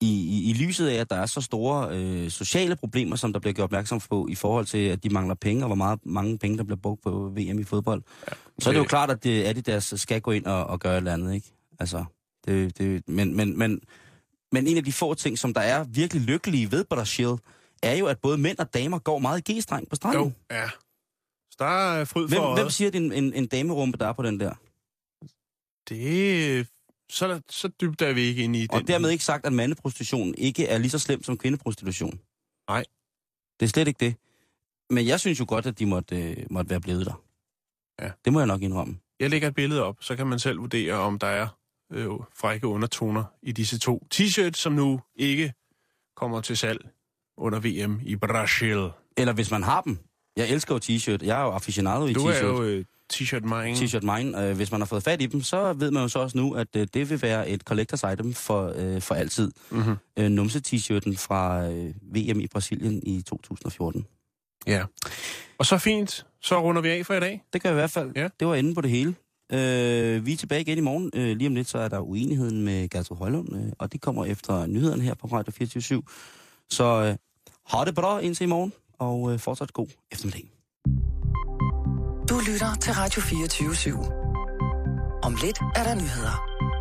I, i, i lyset af, at der er så store øh, sociale problemer, som der bliver gjort opmærksom på, i forhold til, at de mangler penge, og hvor meget, mange penge, der bliver brugt på V M i fodbold, ja, så er det jo klart, at det, Adidas skal gå ind og, og gøre et eller andet, ikke? Altså, det, det, men, men, men, men en af de få ting, som der er virkelig lykkelige ved Brasil, er jo, at både mænd og damer går meget i g-streng på stranden. Jo, ja. Så der er fryd for hvem, hvem siger, at en, en, en damerumpe, der er på den der? Det... Så, der, så dybt er vi ikke inde i det. Og dermed ikke sagt, at mandeprostitution ikke er lige så slemt som kvindeprostitution. Nej. Det er slet ikke det. Men jeg synes jo godt, at de måtte, øh, måtte være blevet der. Ja. Det må jeg nok indrømme. Jeg lægger et billede op, så kan man selv vurdere, om der er øh, frække undertoner i disse to t-shirts, som nu ikke kommer til salg under V M i Brasil. Eller hvis man har dem. Jeg elsker jo t-shirt. Jeg er jo aficionado i t-shirt. Du er jo... Øh, T-shirt mine. T-shirt mine. Øh, hvis man har fået fat i dem, så ved man jo så også nu, at øh, det vil være et collector's item for, øh, for altid. Mm-hmm. Øh, numse t-shirten fra øh, V M i Brasilien i to tusind og fjorten. Ja. Og så fint. Så runder vi af for i dag. Det gør vi i hvert fald. Ja. Det var enden på det hele. Øh, vi er tilbage igen i morgen. Øh, lige om lidt, så er der uenigheden med Gertrud Højlund, øh, og det kommer efter nyhederne her på Radio fireogtyve syv. Så øh, har det bra indtil i morgen, og øh, fortsat god eftermiddag. Du lytter til Radio fireogtyve syv. Om lidt er der nyheder.